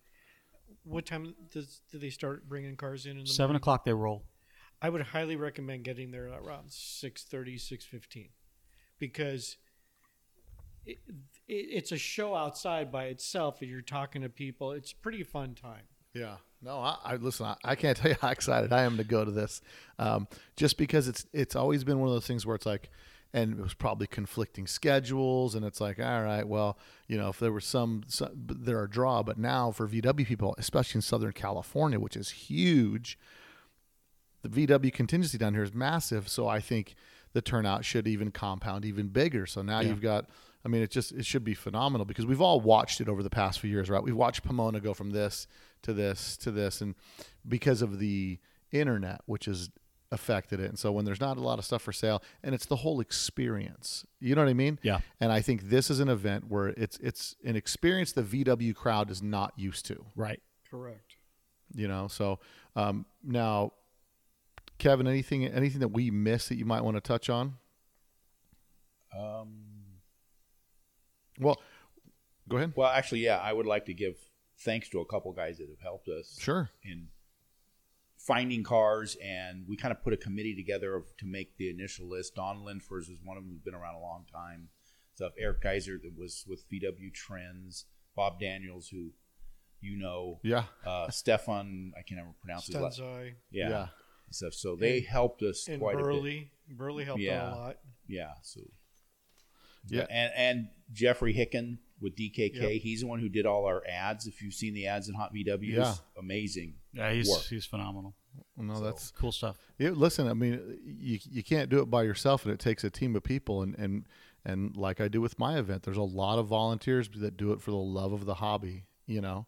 What time do they start bringing cars in? 7 o'clock they roll. I would highly recommend getting there around 6:30, 6:15, because it's a show outside by itself, and you're talking to people. It's a pretty fun time. Yeah. No, I listen, I can't tell you how excited I am to go to this, just because it's always been one of those things where it's like, and it was probably conflicting schedules, and it's like, all right, well, you know, if there were some there are draw, but now for VW people, especially in Southern California, which is huge, the VW contingency down here is massive, so I think the turnout should even compound even bigger. So now yeah. you've got, I mean, it should be phenomenal, because we've all watched it over the past few years, right? We've watched Pomona go from this to this to this, and because of the internet, which has affected it. And so when there's not a lot of stuff for sale, and it's the whole experience, you know what I mean? Yeah. And I think this is an event where it's an experience the VW crowd is not used to. Right. Correct. You know, so now, Kevin, anything that we missed that you might want to touch on? Well, go ahead. Well, actually, yeah, I would like to give thanks to a couple guys that have helped us sure. in finding cars, and we kind of put a committee together to make the initial list. Don Lindfors was one of them, who's been around a long time. Stuff. Eric Geiser, that was with VW Trends. Bob Daniels, who you know. Yeah. Stefan, I can't ever pronounce his last name. Yeah. yeah. Stuff. So they helped us quite a bit. Burley helped yeah. out a lot. Yeah. So. Yeah, and Jeffrey Hicken with DKK, yep. he's the one who did all our ads. If you've seen the ads in Hot VWs, yeah. amazing. Yeah, he's phenomenal. No, so, that's cool stuff. Yeah, listen, I mean, you can't do it by yourself, and it takes a team of people. And like I do with my event, there's a lot of volunteers that do it for the love of the hobby. You know,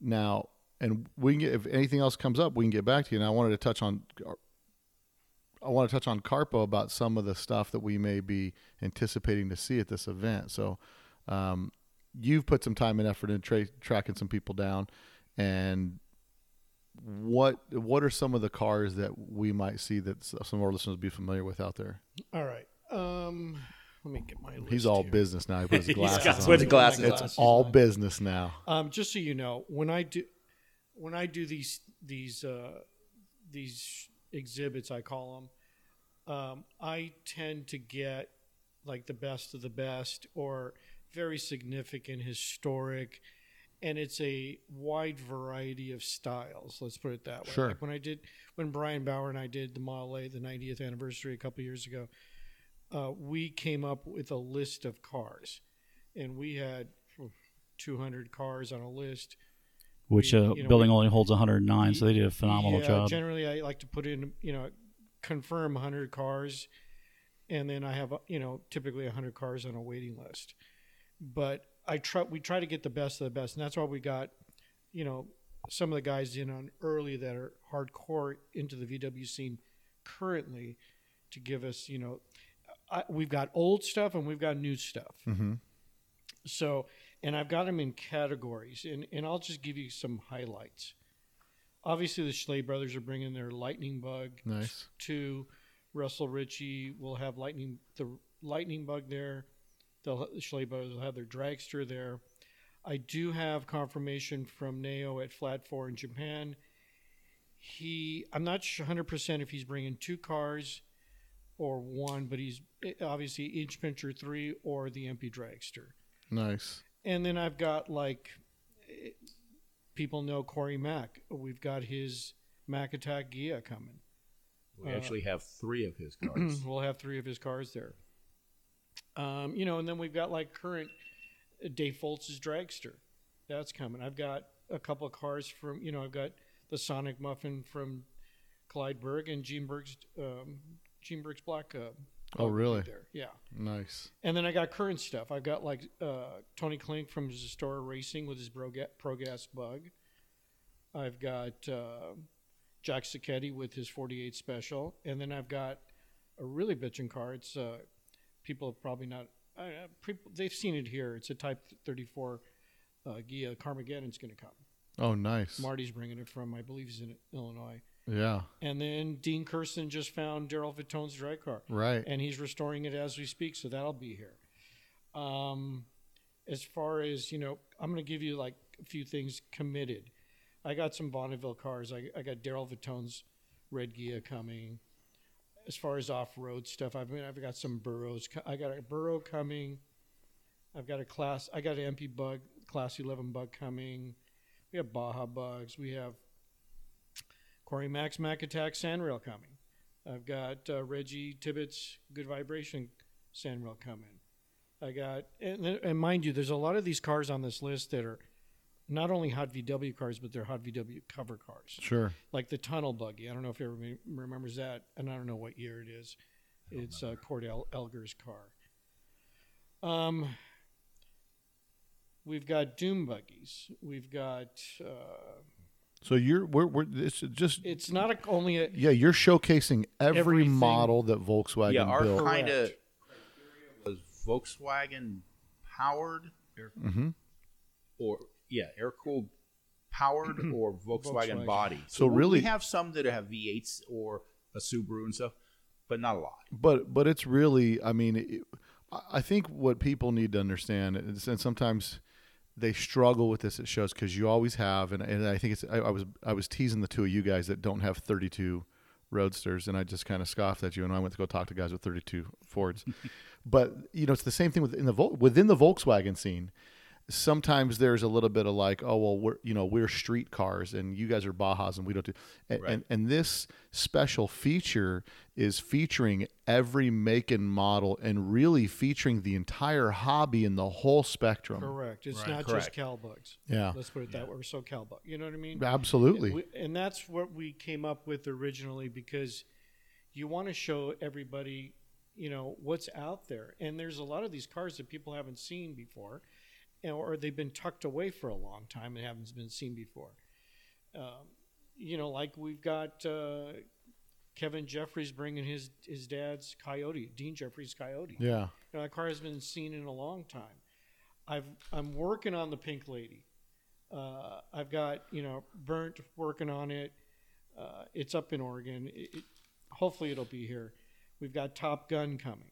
now, and we can get, if anything else comes up, we can get back to you. And I want to touch on Carpo about some of the stuff that we may be anticipating to see at this event. So you've put some time and effort in tracking some people down. And what are some of the cars that we might see that some of our listeners will be familiar with out there? All right. Let me get my list. He's all here. Business now. He puts his glasses on. It's all business now. Just so you know, when I do these exhibits, I call them, I tend to get like the best of the best, or very significant, historic, and it's a wide variety of styles, let's put it that way. Sure. Like when Brian Bauer and I did the Model A, the 90th anniversary a couple years ago, we came up with a list of cars, and we had 200 cars on a list. which building only holds 109, so they did a phenomenal job. Generally, I like to put in, confirm 100 cars, and then I have, typically 100 cars on a waiting list. But we try to get the best of the best, and that's why we got, some of the guys in on early that are hardcore into the VW scene currently to give us, we've got old stuff and we've got new stuff. Mm-hmm. So, and I've got them in categories, and I'll just give you some highlights. Obviously, the Schley brothers are bringing their Lightning Bug. Nice. To Russell Ritchie will have the Lightning Bug there. The Schley brothers will have their dragster there. I do have confirmation from Nao at Flat 4 in Japan. I'm not 100% if he's bringing two cars or one, but he's obviously Inch Pincher 3 or the MP dragster. Nice. And then I've got, people know Corey Mack. We've got his Mac Attack Gia coming. We actually have three of his cars. We'll have three of his cars there. And then we've got, current Dave Foltz's dragster. That's coming. I've got a couple of cars from, I've got the Sonic Muffin from Clyde Berg and Gene Berg's Black Cub. Oh, really? Right there. Yeah. Nice. And then I got current stuff. I've got Tony Klink from Zestora Racing with his ProGas Bug. I've got Jack Sacchetti with his 48 Special. And then I've got a really bitchin' car. It's people have probably not they've seen it here. It's a Type 34 Gia. Carmageddon's going to come. Oh, nice. Marty's bringing it from, I believe he's in Illinois. Yeah. And then Dean Kirsten just found Daryl Vitone's drag car. Right. And he's restoring it as we speak, so that'll be here. As far as, I'm going to give you a few things committed. I got some Bonneville cars. I got Daryl Vitone's Red Gia coming. As far as off-road stuff, I've got some Burrows. I got a Burrow coming. I got an MP Bug, Class 11 Bug coming. We have Baja Bugs. We have Corey Max Mac Attack Sandrail coming. I've got Reggie Tibbetts Good Vibration Sandrail coming. I got, and mind you, there's a lot of these cars on this list that are not only Hot VW cars, but they're Hot VW cover cars. Sure. Like the Tunnel Buggy. I don't know if everybody remembers that, and I don't know what year it is. It's Cordell Elger's car. We've got Doom Buggies. We've got... So it's not only a... Yeah, you're showcasing every model that Volkswagen built. Yeah, our kind of criteria was Volkswagen powered, air-cooled powered or Volkswagen body. So really... We have some that have V8s or a Subaru and stuff, but not a lot. But it's really, I think what people need to understand is, and sometimes... They struggle with this at shows because you always have, and I think it's. I was teasing the two of you guys that don't have 32 Roadsters, and I just kind of scoffed at you. And I went to go talk to guys with 32 Fords, but it's the same thing within the Volkswagen scene. Sometimes there's a little bit of we're street cars and you guys are Bajas and we don't do. And this special feature is featuring every make and model and really featuring the entire hobby and the whole spectrum. Correct. It's not just Calbugs. Yeah. Let's put it that way. We're so Calbug. You know what I mean? Absolutely. And that's what we came up with originally because you want to show everybody, what's out there. And there's a lot of these cars that people haven't seen before. Or they've been tucked away for a long time and haven't been seen before. We've got Kevin Jeffries bringing his dad's Coyote, Dean Jeffries' Coyote. Yeah. That car has been seen in a long time. I'm working on the Pink Lady. I've got, Burnt working on it. It's up in Oregon. Hopefully it'll be here. We've got Top Gun coming.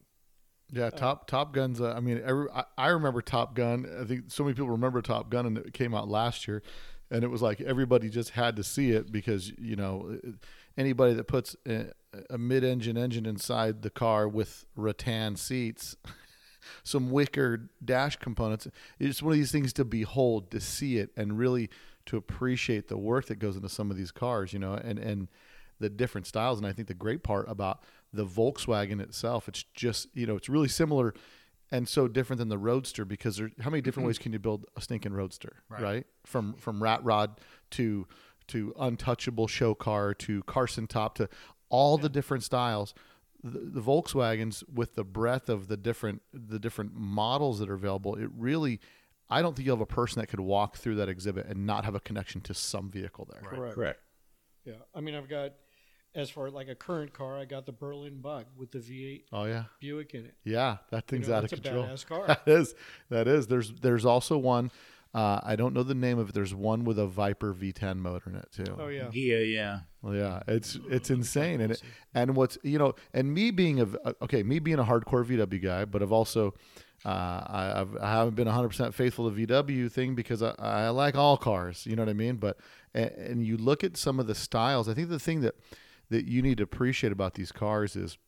Yeah, Top Gun's. I remember Top Gun. I think so many people remember Top Gun, and it came out last year, and it was like everybody just had to see it because anybody that puts a mid-engine engine inside the car with rattan seats, some wicker dash components, it's one of these things to behold, to see it, and really to appreciate the work that goes into some of these cars, and the different styles. And I think the great part about the Volkswagen itself, it's just, it's really similar and so different than the Roadster, because there, how many different ways can you build a stinking Roadster, right? From rat rod to untouchable show car to Carson top to all the different styles. The Volkswagens, with the breadth of the different models that are available, it really, I don't think you'll have a person that could walk through that exhibit and not have a connection to some vehicle there. Right. Correct. Yeah. I mean, I've got, as far like a current car, I got the Berlin Bug with the V8 Buick in it. Yeah. That thing's out of control. That's a badass car. That is. There's also one, I don't know the name of it. There's one with a Viper V10 motor in it too. Oh yeah. Yeah. Well, yeah. It's insane. And what's, and me being a hardcore VW guy, but I've also, I haven't been 100% faithful to the VW thing because I like all cars, you know what I mean? But, and you look at some of the styles, I think the thing that you need to appreciate about these cars is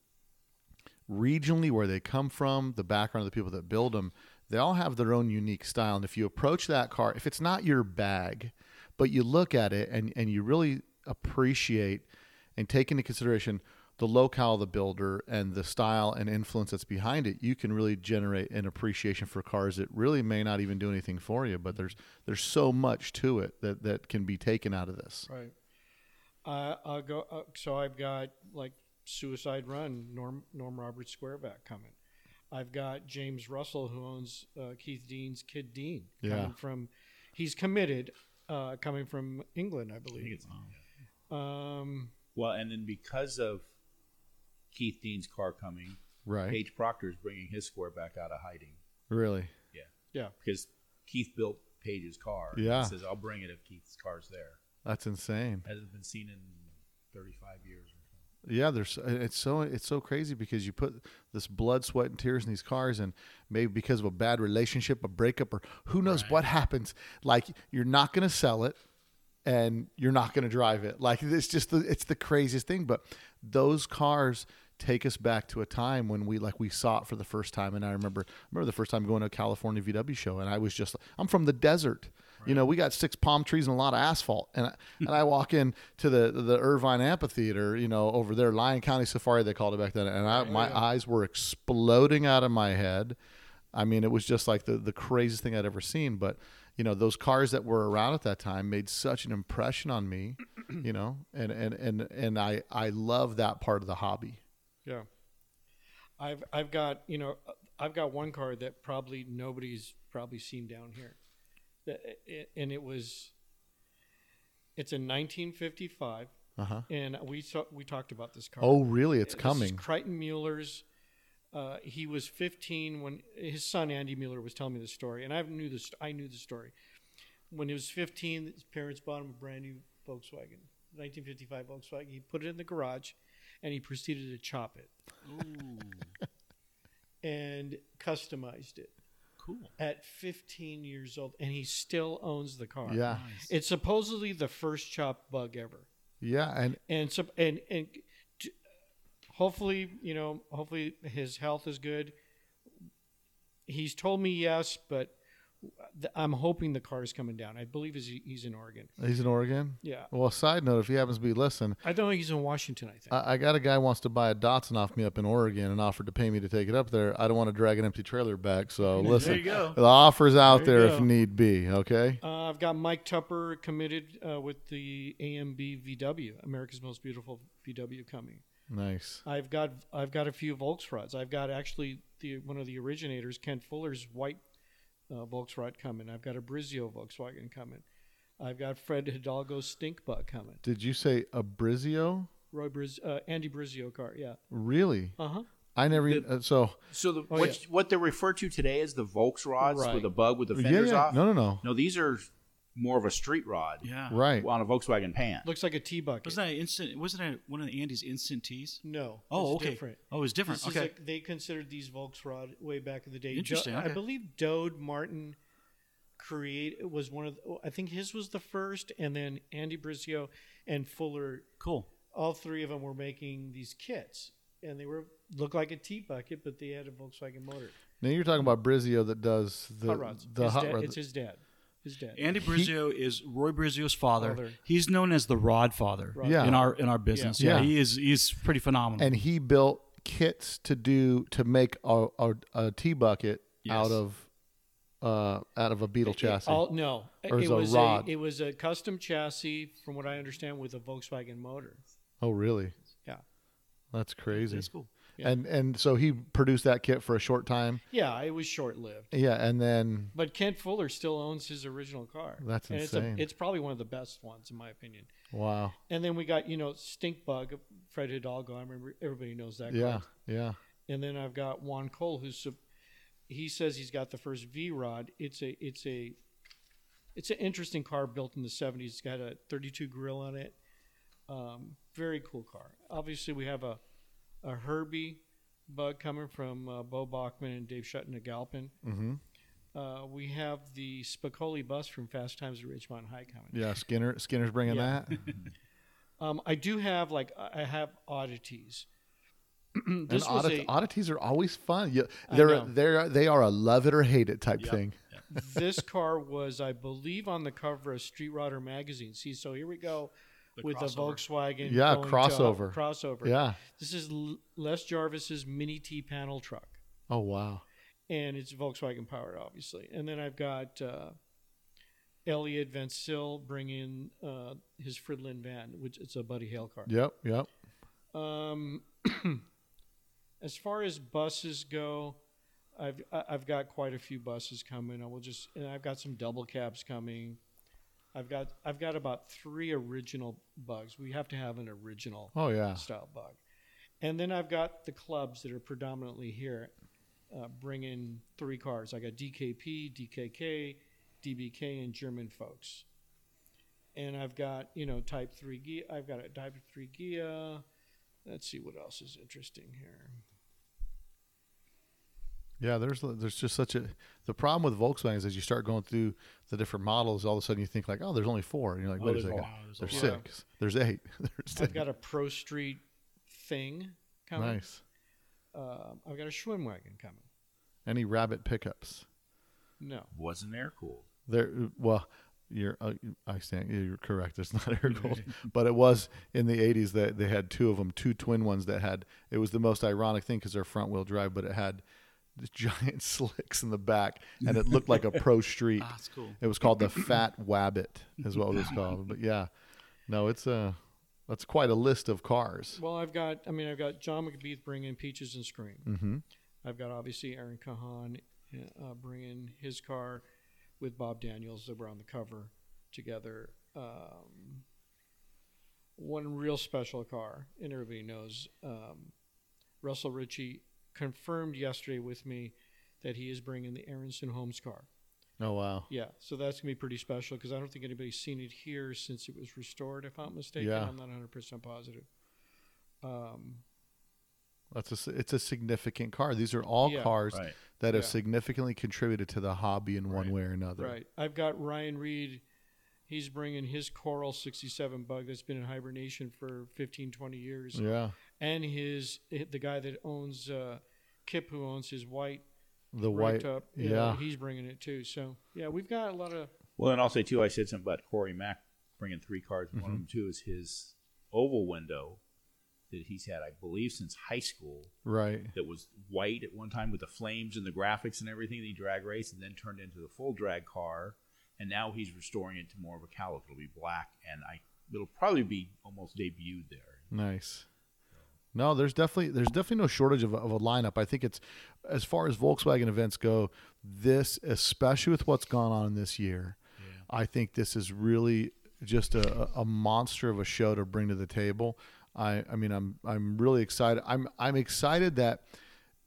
regionally where they come from, the background of the people that build them, they all have their own unique style. And if you approach that car, if it's not your bag, but you look at it and you really appreciate and take into consideration the locale of the builder and the style and influence that's behind it, you can really generate an appreciation for cars that really may not even do anything for you, but there's so much to it that can be taken out of this. Right. I'll go. So I've got like Suicide Run, Norm Roberts Squareback coming. I've got James Russell, who owns Keith Dean's Kid Dean. He's committed, coming from England, I believe. Well, and then because of Keith Dean's car coming, Paige Proctor's bringing his Squareback out of hiding. Really? Yeah. Because Keith built Paige's car. Yeah. And he says, I'll bring it if Keith's car's there. That's insane. Hasn't been seen in 35 years or something. Yeah, it's so crazy because you put this blood, sweat, and tears in these cars, and maybe because of a bad relationship, a breakup, or who knows what happens. Like, you're not going to sell it, and you're not going to drive it. Like, it's just it's the craziest thing. But those cars take us back to a time when we saw it for the first time. And I remember the first time going to a California VW show, and I was just, I'm from the desert. You know, we got 6 palm trees and a lot of asphalt. And I walk in to the Irvine Amphitheater, over there, Lyon County Safari, they called it back then. And my eyes were exploding out of my head. I mean, it was just like the craziest thing I'd ever seen. But, those cars that were around at that time made such an impression on me, and I love that part of the hobby. Yeah. I've got one car that probably nobody's seen down here. And it's a 1955, and we talked about this car. Oh, really? It's coming. Crichton Mueller's. He was 15 when his son Andy Mueller was telling me the story, and I knew the story. When he was 15, his parents bought him a brand new Volkswagen, 1955 Volkswagen. He put it in the garage, and he proceeded to chop it, and customized it. Cool. At 15 years old, and he still owns the car. Yeah, nice. It's supposedly the first chopped Bug ever. Yeah, and hopefully his health is good. He's told me yes, but I'm hoping the car is coming down. I believe he's in Oregon. He's in Oregon? Yeah. Well, side note, if he happens to be listening. I don't think he's in Washington, I think. I got a guy who wants to buy a Datsun off me up in Oregon and offered to pay me to take it up there. I don't want to drag an empty trailer back, so listen. There you go. The offer's out there if need be, okay? I've got Mike Tupper committed with the AMB VW, America's Most Beautiful VW, coming. Nice. I've got a few Volksrods. I've got actually one of the originators, Ken Fuller's white Volkswagen coming. I've got a Brizio Volkswagen coming. I've got Fred Hidalgo's Stink Bug coming. Did you say a Brizio? Andy Brizio car, yeah. Really? Uh-huh. I never what they refer to today as the Volksrods with a Bug with the fenders off? No. No, these are more of a street rod on a Volkswagen Pan. Looks like a tea bucket. Wasn't that one of Andy's instant teas? No. Oh, okay. Different. Oh, it's different. This is they considered these Volksrod way back in the day. Interesting. I believe Dode Martin was one of I think his was the first, and then Andy Brizio and Fuller. Cool. All three of them were making these kits, and they looked like a tea bucket, but they had a Volkswagen motor. Now you're talking about Brizio that does the hot rods. It's his dad. Andy Brizio is Roy Brizio's father. He's known as the Rod Father in our business. He's pretty phenomenal. And he built kits to do to make a tea bucket out of a Beetle chassis. It was a custom chassis, from what I understand, with a Volkswagen motor. Oh, really? Yeah, that's crazy. That's cool. Yeah. And so he produced that kit for a short time. Yeah, it was short-lived. Yeah, and then... But Kent Fuller still owns his original car. That's insane. It's probably one of the best ones, in my opinion. Wow. And then we got, Stink Bug, Fred Hidalgo. I remember everybody knows that car. Yeah, yeah. And then I've got Juan Cole, he says he's got the first V-Rod. It's an interesting car built in the 70s. It's got a 32 grill on it. Very cool car. Obviously, we have a Herbie bug coming from Bo Bachman and Dave Shutton of Galpin. Mm-hmm. We have the Spicoli bus from Fast Times at Ridgemont High coming. Yeah, Skinner's bringing that. I do have oddities. Oddities are always fun. Yeah, they are a love it or hate it type thing. Yep. This car was, I believe, on the cover of Street Rodder magazine. See, so here we go. With the Volkswagen. Yeah, crossover. Yeah. This is Les Jarvis's mini T-panel truck. Oh, wow. And it's Volkswagen powered, obviously. And then I've got Elliot Van Sil bring in his Fridlin van, which it's a Buddy Hale car. Yep. As far as buses go, I've got quite a few buses coming. I've got some double cabs coming. I've got about 3 original bugs. We have to have an original style bug. And then I've got the clubs that are predominantly here bring in 3 cars. I got DKP, DKK, DBK, and German folks. And I've got, Type 3 Gia. I've got a Type 3 Gia. Let's see what else is interesting here. Yeah, there's just such a... The problem with Volkswagen is as you start going through the different models, all of a sudden you think like, oh, there's only 4. And you're like, wait a second. There's 6. There's 8. I've got a Pro Street thing coming. Nice. I've got a Schwimmwagon coming. Any Rabbit pickups? No. Wasn't air-cooled. You're correct. It's not air-cooled. But it was in the 80s that they had 2 of them, 2 twin ones that had... It was the most ironic thing because they're front-wheel drive, but it had... The giant slicks in the back, and it looked like a Pro Street. That's cool. It was called the Fat Wabbit, is what it was called. But yeah, no, that's quite a list of cars. Well, I've got John McBeath bringing Peaches and Scream. Mm-hmm. I've got obviously Aaron Kahan bringing his car with Bob Daniels that were on the cover together. One real special car, and everybody knows Russell Ritchie. Confirmed yesterday with me that he is bringing the Aronson Holmes car. Oh, wow. Yeah, so that's going to be pretty special because I don't think anybody's seen it here since it was restored, if I'm not mistaken. Yeah. I'm not 100% positive. It's a significant car. These are all cars that have significantly contributed to the hobby in one way or another. Right. I've got Ryan Reed. He's bringing his Coral 67 bug that's been in hibernation for 15, 20 years. Yeah. And the guy that owns Kip, who owns his white, top, he's bringing it too. So yeah, we've got a lot of. Well, and I'll say too, I said something about Corey Mack bringing 3 cars. Mm-hmm. One of them too is his oval window that he's had, I believe, since high school. Right. That was white at one time with the flames and the graphics and everything. That he drag raced and then turned into the full drag car, and now he's restoring it to more of a calico. It'll be black, and it'll probably be almost debuted there. Nice. No, there's definitely no shortage of a lineup. I think it's, as far as Volkswagen events go, this, especially with what's gone on this year, I think this is really just a monster of a show to bring to the table. I mean, I'm really excited. I'm excited that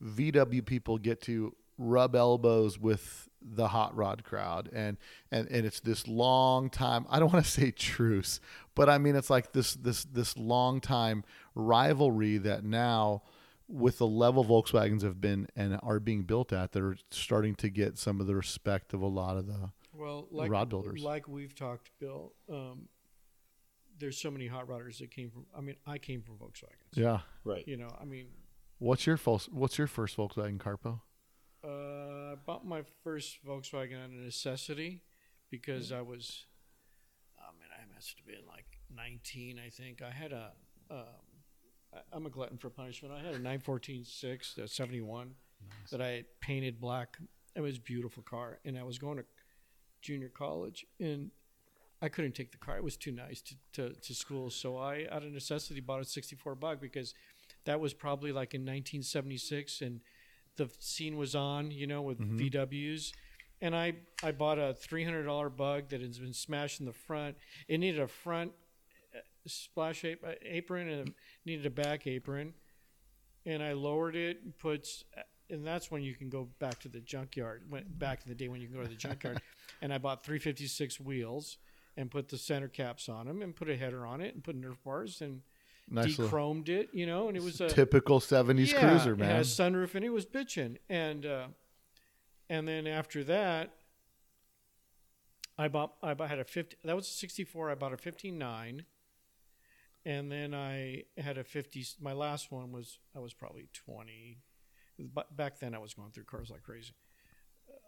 VW people get to rub elbows with the hot rod crowd, and it's this long time, I don't want to say truce, but I mean it's like this long time rivalry that now with the level Volkswagens have been and are being built at, they're starting to get some of the respect of a lot of the rod builders. Like we've talked, Bill, there's so many hot rodders that came from. I mean, I came from Volkswagens. Yeah, right. I mean, what's your first Volkswagen, Carpo? I bought my first Volkswagen out of necessity because I was, I must have been like 19, I think. I had a, I'm a glutton for punishment. I had a 914-6, the 71, nice. That I painted black. It was a beautiful car. And I was going to junior college, and I couldn't take the car. It was too nice to school. So I, out of necessity, bought a 64 Bug because that was probably like in 1976, and the scene was on, you know, with mm-hmm. VWs. And I bought a $300 Bug that has been smashed in the front. It needed a front splash apron, and it needed a back apron. And I lowered it and and that's when you can go back to the junkyard. Back in the day when you can go to the junkyard. And I bought 356 wheels and put the center caps on them and put a header on it and put Nerf bars and nice de-chromed it, you know. And it was a typical 70s cruiser, man. It had a sunroof and it was bitching. And then after that, I had a 50. That was a 64. I bought a 59, and then I had a 50. My last one I was probably 20. But back then I was going through cars like crazy.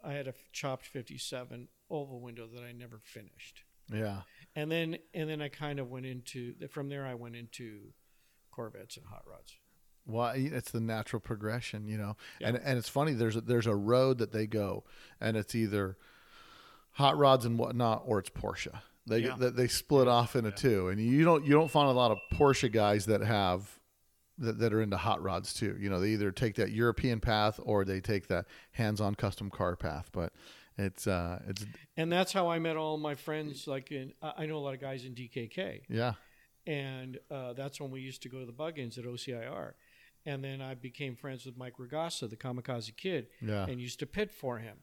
I had a chopped 57 oval window that I never finished. Yeah. And then I kind of went into from there. I went into Corvettes and hot rods. Well, it's the natural progression, you know. Yeah. And it's funny, there's a road that they go, and it's either hot rods and whatnot, or it's Porsche. They split off into two, and you don't find a lot of Porsche guys that have that are into hot rods too. You know, they either take that European path or they take that hands-on custom car path. But it's and that's how I met all my friends. Like I know a lot of guys in DKK. Yeah, and that's when we used to go to the Bug-ins at OCIR. And then I became friends with Mike Regassa, the Kamikaze Kid, and used to pit for him.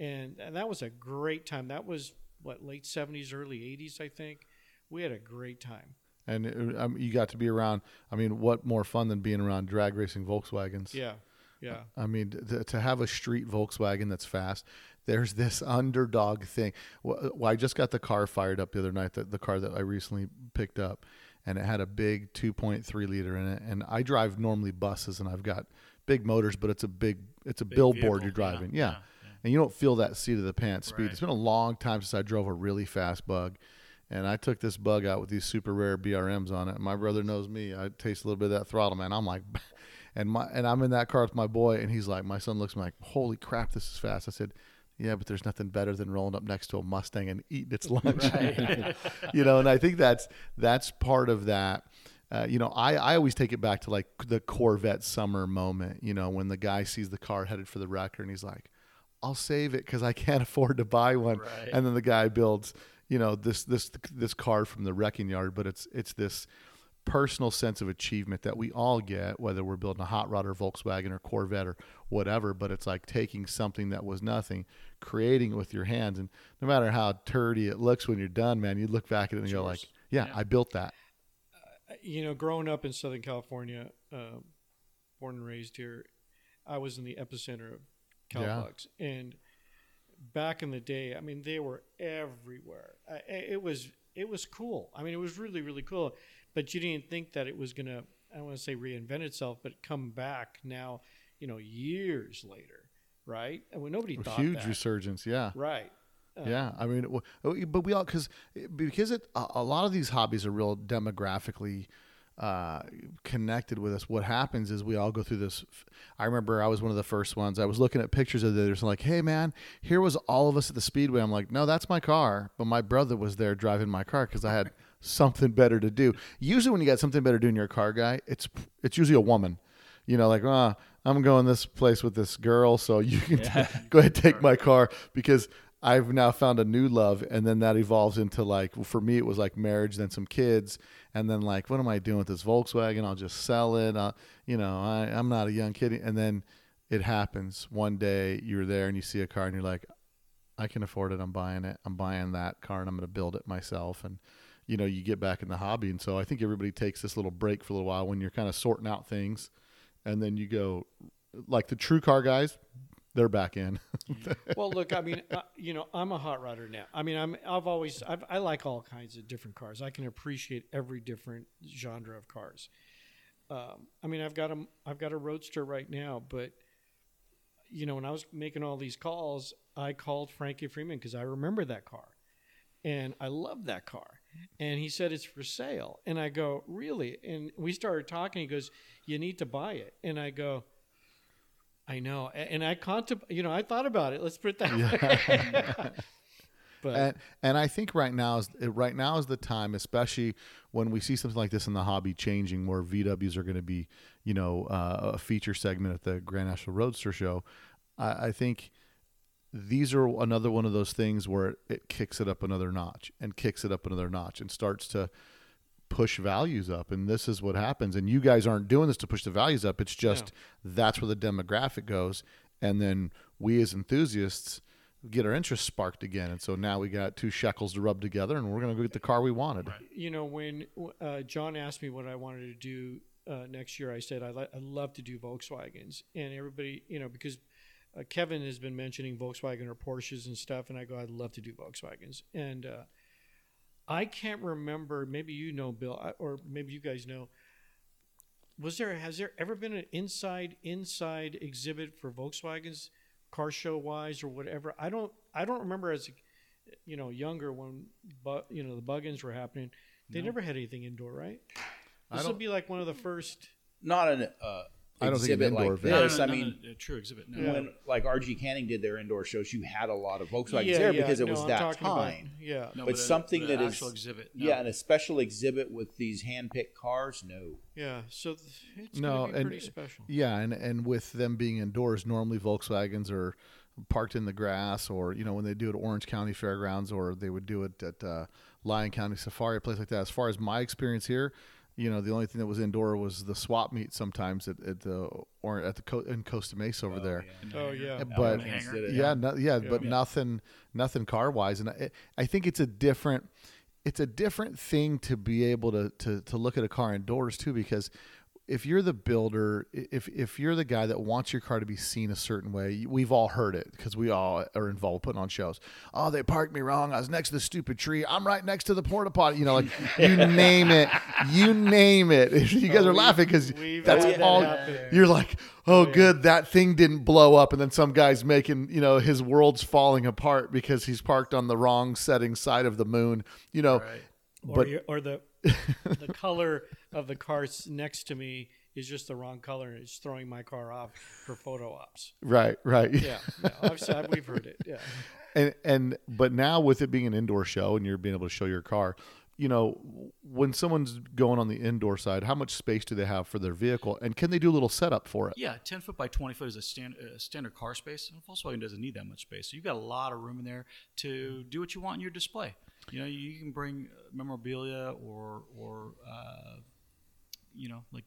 And that was a great time. That was, late 70s, early 80s, I think. We had a great time. And you got to be around, I mean, what more fun than being around drag racing Volkswagens? Yeah, yeah. I mean, to have a street Volkswagen that's fast, there's this underdog thing. Well, I just got the car fired up the other night, the car that I recently picked up. And it had a big 2.3 liter in it. And I drive normally buses, and I've got big motors, but it's a big billboard vehicle you're driving. Yeah. Yeah. And you don't feel that seat of the pants speed. Right. It's been a long time since I drove a really fast Bug. And I took this Bug out with these super rare BRMs on it. My brother knows me. I taste a little bit of that throttle, man. I'm like, and I'm in that car with my boy, and he's like, my son looks at me like, holy crap, this is fast. I said, yeah, but there's nothing better than rolling up next to a Mustang and eating its lunch. Right. You know, and I think that's part of that. You know, I always take it back to like the Corvette summer moment, you know, when the guy sees the car headed for the wrecker and he's like, I'll save it because I can't afford to buy one. Right. And then the guy builds, you know, this car from the wrecking yard. But it's this personal sense of achievement that we all get, whether we're building a hot rod or Volkswagen or Corvette or whatever. But it's like taking something that was nothing, creating it with your hands, and no matter how dirty it looks when you're done, man, you look back at it and go like, yeah, I built that. You know, growing up in Southern California, born and raised here, I was in the epicenter of Calbugs. Yeah. And back in the day, I mean, they were everywhere. It was cool. I mean, it was really, really cool. But you didn't think that it was going to, I don't want to say reinvent itself, but come back now, you know, years later, right? I mean, nobody thought that. Huge resurgence, yeah. Right. Yeah, I mean, but we all, because a lot of these hobbies are real demographically connected with us. What happens is we all go through this. I remember I was one of the first ones. I was looking at pictures of the others and like, hey man, here was all of us at the speedway. I'm like, no, that's my car. But my brother was there driving my car because I had something better to do. Usually when you got something better to do in your car, guy, it's usually a woman, you know, like, I'm going this place with this girl, so you can go ahead and take my car, because I've now found a new love. And then that evolves into, like, for me it was like marriage, then some kids, and then like, what am I doing with this Volkswagen? I'll just sell it. You know, I'm not a young kid. And then it happens one day, you're there and you see a car and you're like, I can afford it. I'm buying it. I'm buying that car and I'm going to build it myself. And you know, you get back in the hobby. And so I think everybody takes this little break for a little while when you're kind of sorting out things, and then you go, like the true car guys, they're back in. Well, look, I mean, you know, I'm a hot rodder now. I mean, I like all kinds of different cars. I can appreciate every different genre of cars. I mean, I've got a Roadster right now, but you know, when I was making all these calls, I called Frankie Freeman because I remember that car, and I love that car. And he said, it's for sale. And I go, really? And we started talking. He goes, you need to buy it. And I go, I know. And I I thought about it. Let's put it that way. But. And I think right now is the time, especially when we see something like this in the hobby changing, where VWs are going to be, a feature segment at the Grand National Roadster Show. I think these are another one of those things where it kicks it up another notch and kicks it up another notch and starts to push values up. And this is what happens. And you guys aren't doing this to push the values up. It's just that's where the demographic goes. And then we as enthusiasts get our interest sparked again, and so now we got two shekels to rub together, and we're going to go get the car we wanted. Right. When John asked me what I wanted to do next year, I said I'd love to do Volkswagens, and everybody, because Kevin has been mentioning Volkswagen or Porsches and stuff, and I go, I'd love to do Volkswagens, and I can't remember. Maybe Bill, or maybe you guys know. Has there ever been an inside exhibit for Volkswagens? Car show wise or whatever. I don't remember as younger when the Buggins were happening. They never had anything indoor, right? This will be like one of the first. Not an exhibit like this. I mean, a true exhibit. No. When like RG Canning did their indoor shows, you had a lot of Volkswagens there because it was that time. But something that is actual exhibit. No. Yeah, and a special exhibit with these hand-picked cars. No. Yeah, so it's going to be pretty special. Yeah, and with them being indoors, normally Volkswagens are parked in the grass, or when they do it at Orange County Fairgrounds, or they would do it at Lyon County Safari, a place like that. As far as my experience here, the only thing that was indoor was the swap meet sometimes at the Costa Mesa over there. Yeah. Oh yeah, but nothing car wise. And I think it's a different thing to be able to look at a car indoors too, because if you're the builder, if you're the guy that wants your car to be seen a certain way, we've all heard it because we all are involved putting on shows. Oh, they parked me wrong. I was next to the stupid tree. I'm right next to the porta potty. You name it. You name it. You guys are laughing because that's all. You're like, oh, good, that thing didn't blow up. And then some guy's making, his world's falling apart because he's parked on the wrong setting side of the moon. Right. The color of the car next to me is just the wrong color, and it's throwing my car off for photo ops. Right. Yeah, no, we've heard it. Yeah, but now with it being an indoor show and you're being able to show your car, when someone's going on the indoor side, how much space do they have for their vehicle, and can they do a little setup for it? Yeah, 10 foot by 20 foot is a standard car space, and Volkswagen doesn't need that much space, so you've got a lot of room in there to do what you want in your display. You can bring memorabilia or like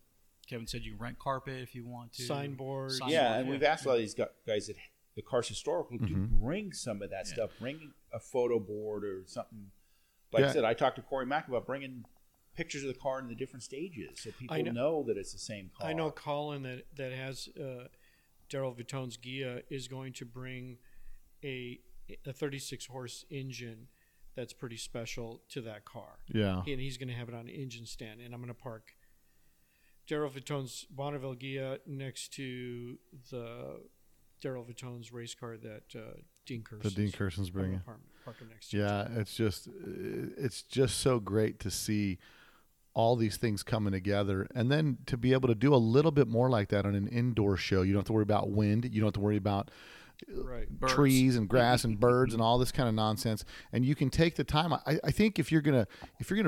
Kevin said, you can rent carpet if you want to. Signboards. And we've asked a lot of these guys at the Cars Historical to bring some of that stuff. Bring a photo board or something. Like I said, I talked to Corey Mack about bringing pictures of the car in the different stages so people know that it's the same car. I know Colin that has Daryl Vitone's Ghia is going to bring a 36-horse engine that's pretty special to that car. Yeah. And he's going to have it on an engine stand. And I'm going to park Daryl Vitone's Bonneville Ghia next to the Daryl Vitone's race car that Dean Kirsten's bringing. Parking next to it's just so great to see all these things coming together, and then to be able to do a little bit more like that on an indoor show. You don't have to worry about wind. You don't have to worry about trees and grass and birds and all this kind of nonsense, and you can take the time. I think if you're gonna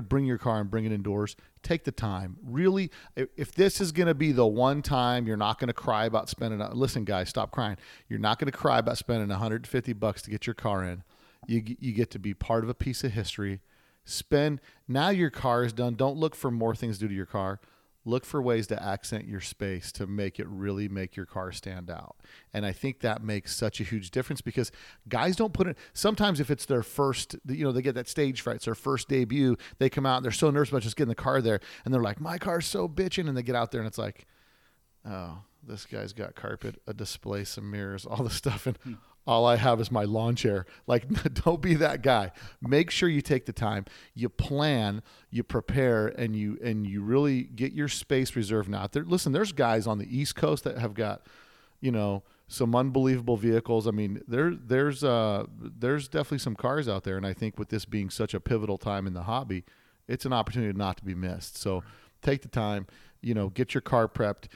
bring your car and bring it indoors, take the time. Really, if this is gonna be the one time you're not gonna cry about spending, listen guys, stop crying. You're not gonna cry about spending $150 to get your car in. You get to be part of a piece of history. Now your car is done. Don't look for more things to do to your car. Look for ways to accent your space to make it really make your car stand out. And I think that makes such a huge difference, because guys don't put it. Sometimes if it's their first, they get that stage fright. It's their first debut. They come out and they're so nervous about just getting the car there. And they're like, my car's so bitching. And they get out there and it's like, oh, this guy's got carpet, a display, some mirrors, all this stuff. And all I have is my lawn chair. Like, don't be that guy. Make sure you take the time, you plan, you prepare, and you really get your space reserved. Now, listen, there's guys on the East Coast that have got some unbelievable vehicles. I mean, there's definitely some cars out there, and I think with this being such a pivotal time in the hobby, it's an opportunity not to be missed. So take the time, you know, get your car prepped,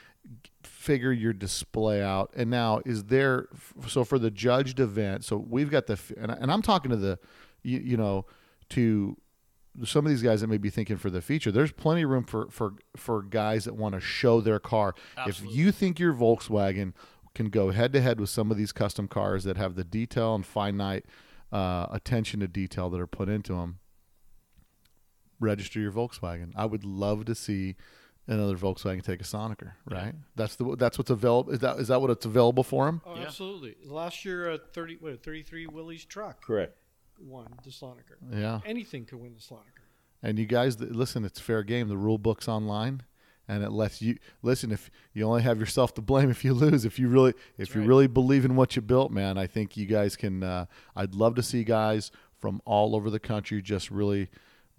figure your display out. And now is there, so for the judged event, so we've got the, and I'm talking to the, you know, to some of these guys that may be thinking for the feature, there's plenty of room for guys that want to show their car. Absolutely. If you think your Volkswagen can go head to head with some of these custom cars that have the detail and finite attention to detail that are put into them, register your Volkswagen. I would love to see another Volkswagen take a Slonaker, right? Yeah. That's what's available. Is that what it's available for them? Oh, yeah. Absolutely. Last year, 33 Willys truck. Correct. Won the Slonaker. Yeah. Anything could win the Slonaker. And you guys, listen, it's fair game. The rule book's online, and it lets you listen. If you only have yourself to blame if you lose, if you really believe in what you built, man, I think you guys can. I'd love to see guys from all over the country just really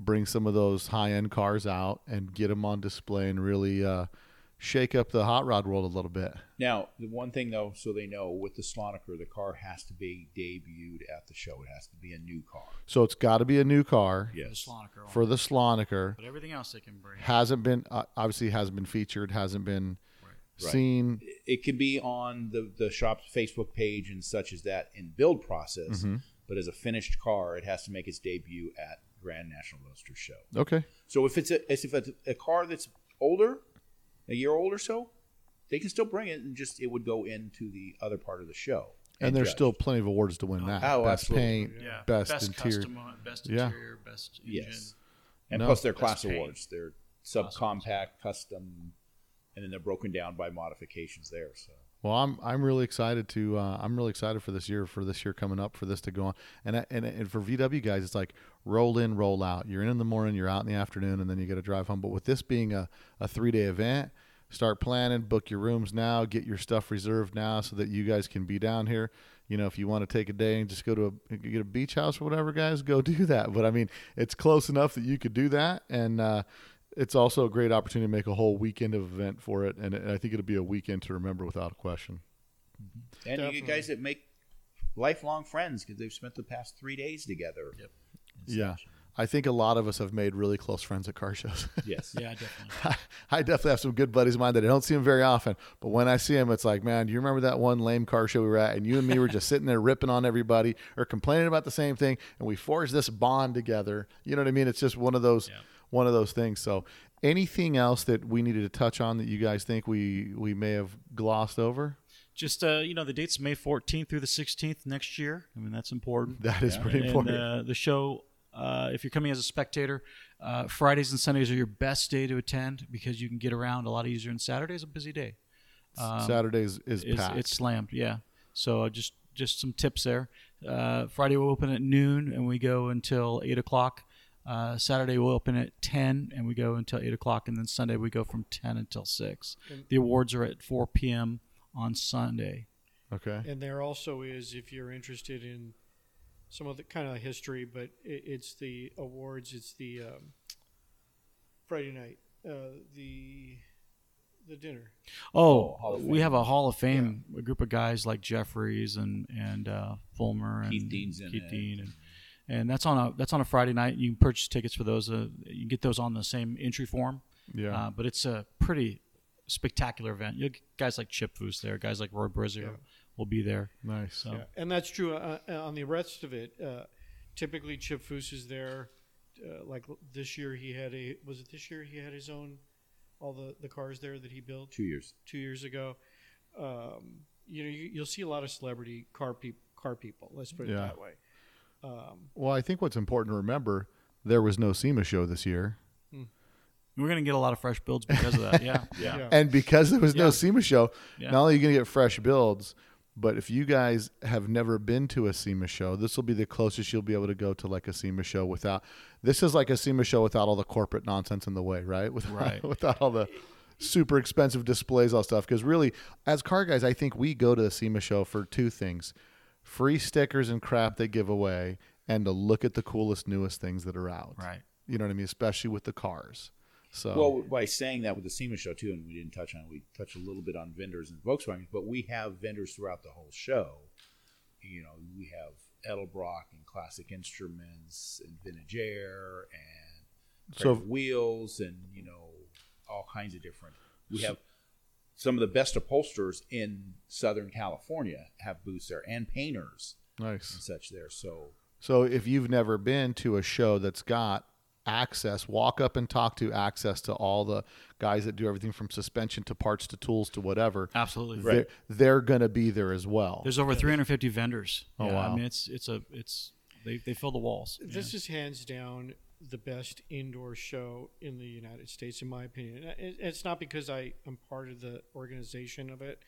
bring some of those high-end cars out and get them on display and really shake up the hot rod world a little bit. Now, the one thing, though, so they know, with the Slonaker, the car has to be debuted at the show. It has to be a new car. So it's got to be a new car. Yes. For the Slonaker. But everything else they can bring. Hasn't been featured, hasn't been seen. It could be on the shop's Facebook page and such as that in build process, mm-hmm. but as a finished car, it has to make its debut at Grand National Roadster Show. Okay. So if it's a car that's older, a year old or so, they can still bring it, and just it would go into the other part of the show. And there's still plenty of awards to win that. Oh, best absolutely. Paint, yeah. best interior, custom, best interior, yeah. best engine. Yes. And plus their class paint. Awards, their subcompact, custom, and then they're broken down by modifications there. So. Well, I'm really excited for this year coming up, for this to go on, and for VW guys, it's like roll in, roll out. You're in the morning, you're out in the afternoon, and then you got to drive home. But with this being a 3-day event, start planning, book your rooms now, get your stuff reserved now, so that you guys can be down here. You know, if you want to take a day and just go to get a beach house or whatever, guys, go do that. But I mean, it's close enough that you could do that, and it's also a great opportunity to make a whole weekend of event for it, and I think it'll be a weekend to remember without a question. Mm-hmm. And definitely. You guys that make lifelong friends because they've spent the past 3 days together. Yep. Yeah. I think a lot of us have made really close friends at car shows. Yes. Yeah, definitely. I definitely have some good buddies of mine that I don't see them very often, but when I see them, it's like, man, do you remember that one lame car show we were at, and you and me were just sitting there ripping on everybody or complaining about the same thing, and we forged this bond together. You know what I mean? It's just one of those things. So anything else that we needed to touch on that you guys think we may have glossed over? Just, the date's May 14th through the 16th next year. I mean, that's important. That is pretty important. And the show, if you're coming as a spectator, Fridays and Sundays are your best day to attend because you can get around a lot easier. And Saturday's a busy day. Saturdays is packed. It's slammed, yeah. So just some tips there. Friday we'll open at noon and we go until 8 o'clock. Saturday we'll open at 10 and we go until 8 o'clock, and then Sunday we go from 10 until 6. And the awards are at 4 p.m. on Sunday. Okay. And there also is, if you're interested in some of the kind of history, but it's the awards. It's the Friday night, the dinner. Oh, we have a Hall of Fame. Yeah. A group of guys like Jeffries and Fulmer and Keith Dean and. And that's on a Friday night. You can purchase tickets for those. You can get those on the same entry form. Yeah. But it's a pretty spectacular event. You guys like Chip Foose there. Guys like Roy Brazier will be there. Nice. So. Yeah. And that's true on the rest of it. Typically, Chip Foose is there. Like this year, he had his own, all the cars there that he built. 2 years ago. You'll see a lot of celebrity car people. Let's put it that way. Well, I think what's important to remember, there was no SEMA show this year. We're going to get a lot of fresh builds because of that, yeah. And because there was no SEMA show, not only are you going to get fresh builds, but if you guys have never been to a SEMA show, this will be the closest you'll be able to go to like a SEMA show without. This is like a SEMA show without all the corporate nonsense in the way, right? Without all the super expensive displays, all stuff. Because really, as car guys, I think we go to the SEMA show for two things. Free stickers and crap they give away, and to look at the coolest, newest things that are out. Right. You know what I mean? Especially with the cars. So well, by saying that with the SEMA show too, and we didn't touch on it, we touched a little bit on vendors and Volkswagen, but we have vendors throughout the whole show. You know, we have Edelbrock and Classic Instruments and Vintage Air and Wheels and, you know, all kinds of different. We have some of the best upholsterers in Southern California have booths there, and painters. Nice. And such there. So if you've never been to a show that's got access, walk up and talk to access to all the guys that do everything from suspension to parts to tools to whatever. Absolutely. Right. They're going to be there as well. There's over 350 vendors. Oh, yeah, wow. I mean, they fill the walls. This is hands down the best indoor show in the United States, in my opinion. It's not because I am part of the organization of it.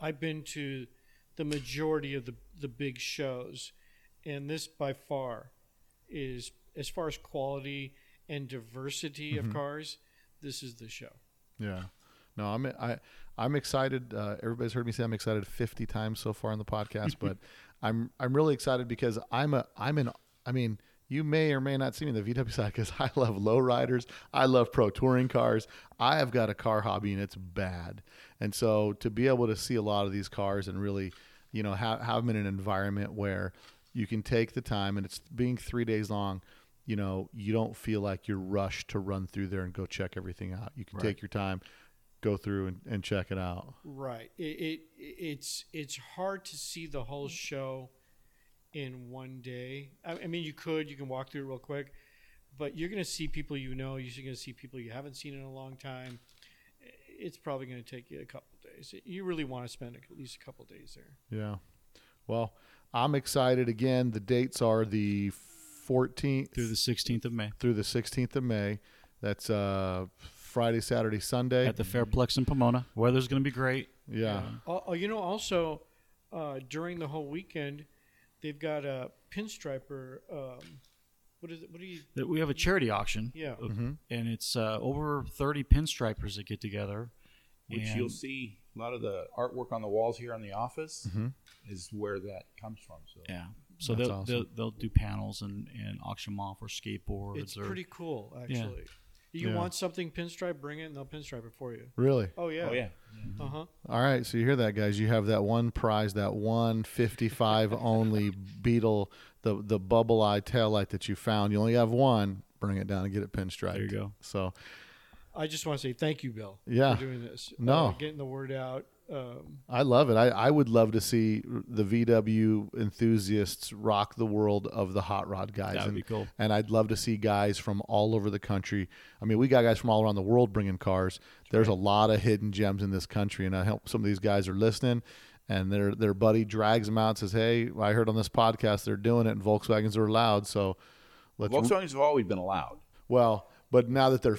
I've been to the majority of the big shows, and this by far is, as far as quality and diversity of cars, this is the show. Yeah. No, I'm excited. Everybody's heard me say I'm excited 50 times so far on the podcast, but I'm really excited because I mean, you may or may not see me in the VW side because I love lowriders. I love pro touring cars. I have got a car hobby, and it's bad. And so to be able to see a lot of these cars and really, you know, have them in an environment where you can take the time, and it's being 3 days long, you know, you don't feel like you're rushed to run through there and go check everything out. You can take your time, go through and check it out. Right. It's hard to see the whole show in one day. I mean, you can walk through it real quick, but you're going to see people you know. You're going to see people you haven't seen in a long time. It's probably going to take you a couple of days. You really want to spend at least a couple of days there. Yeah. Well, I'm excited. Again, the dates are the 14th through the 16th of May. That's Friday, Saturday, Sunday at the Fairplex in Pomona. Weather's going to be great. Yeah. During the whole weekend, they've got a pinstriper. We have a charity auction. Yeah. And it's over 30 pinstripers that get together, which you'll see a lot of the artwork on the walls here in the office is where that comes from. So yeah. So they'll do panels and auction them off, or skateboards. It's pretty cool, actually. Yeah. You want something pinstripe, bring it, and they'll pinstripe it for you. Really? Oh, yeah. All right. So you hear that, guys. You have that one prize, that 155 only Beetle, the bubble eye taillight that you found. You only have one. Bring it down and get it pinstriped. There you go. So I just want to say thank you, Bill, for doing this. No. Getting the word out. I love it. I would love to see the VW enthusiasts rock the world of the hot rod guys. That would be cool. And I'd love to see guys from all over the country. I mean, we got guys from all around the world bringing cars. There's a lot of hidden gems in this country, and I hope some of these guys are listening, and their buddy drags them out and says, hey, I heard on this podcast they're doing it, and Volkswagens are allowed. So Volkswagens have always been allowed. Well, but now that they're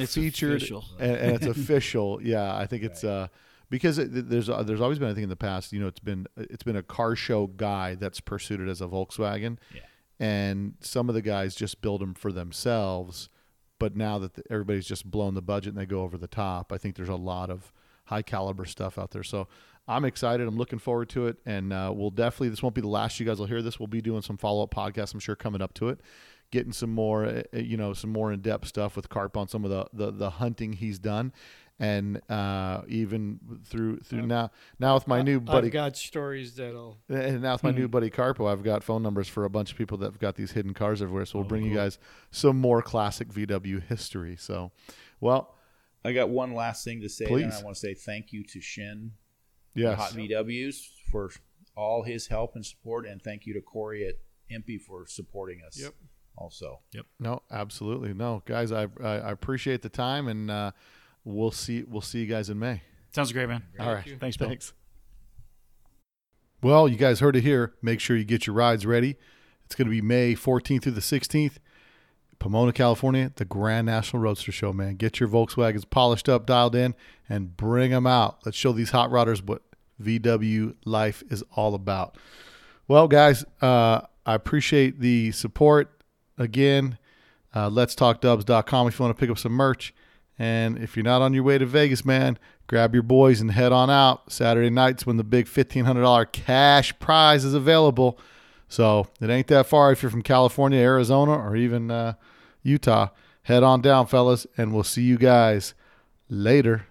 it's featured official. And it's official, yeah, I think it's because there's always been, I think, in the past, you know, it's been a car show guy that's pursued it as a Volkswagen, and some of the guys just build them for themselves. But now that everybody's just blown the budget and they go over the top, I think there's a lot of high caliber stuff out there. So I'm excited. I'm looking forward to it, and we'll definitely, this won't be the last you guys will hear this. We'll be doing some follow up podcasts, I'm sure, coming up to it, getting some more, you know, some more in depth stuff with Carp on some of the hunting he's done. And even through now with my new buddy, I've got stories that'll. And now with my new buddy Carpo, I've got phone numbers for a bunch of people that've got these hidden cars everywhere. So we'll bring you guys some more classic VW history. So, well, I got one last thing to say. Please. And I want to say thank you to Shin, Hot VWs, for all his help and support, and thank you to Corey at MP for supporting us. Yep. Also. Yep. No, absolutely. No, guys, I appreciate the time, and We'll see you guys in May. Sounds great, man. All right. Thanks, Bill. Thanks. Well, you guys heard it here. Make sure you get your rides ready. It's going to be May 14th through the 16th. Pomona, California, the Grand National Roadster Show, man. Get your Volkswagens polished up, dialed in, and bring them out. Let's show these hot rodders what VW life is all about. Well, guys, I appreciate the support. Again, letstalkdubs.com if you want to pick up some merch. And if you're not on your way to Vegas, man, grab your boys and head on out. Saturday nights when the big $1,500 cash prize is available. So it ain't that far if you're from California, Arizona, or even Utah. head on down, fellas, and we'll see you guys later.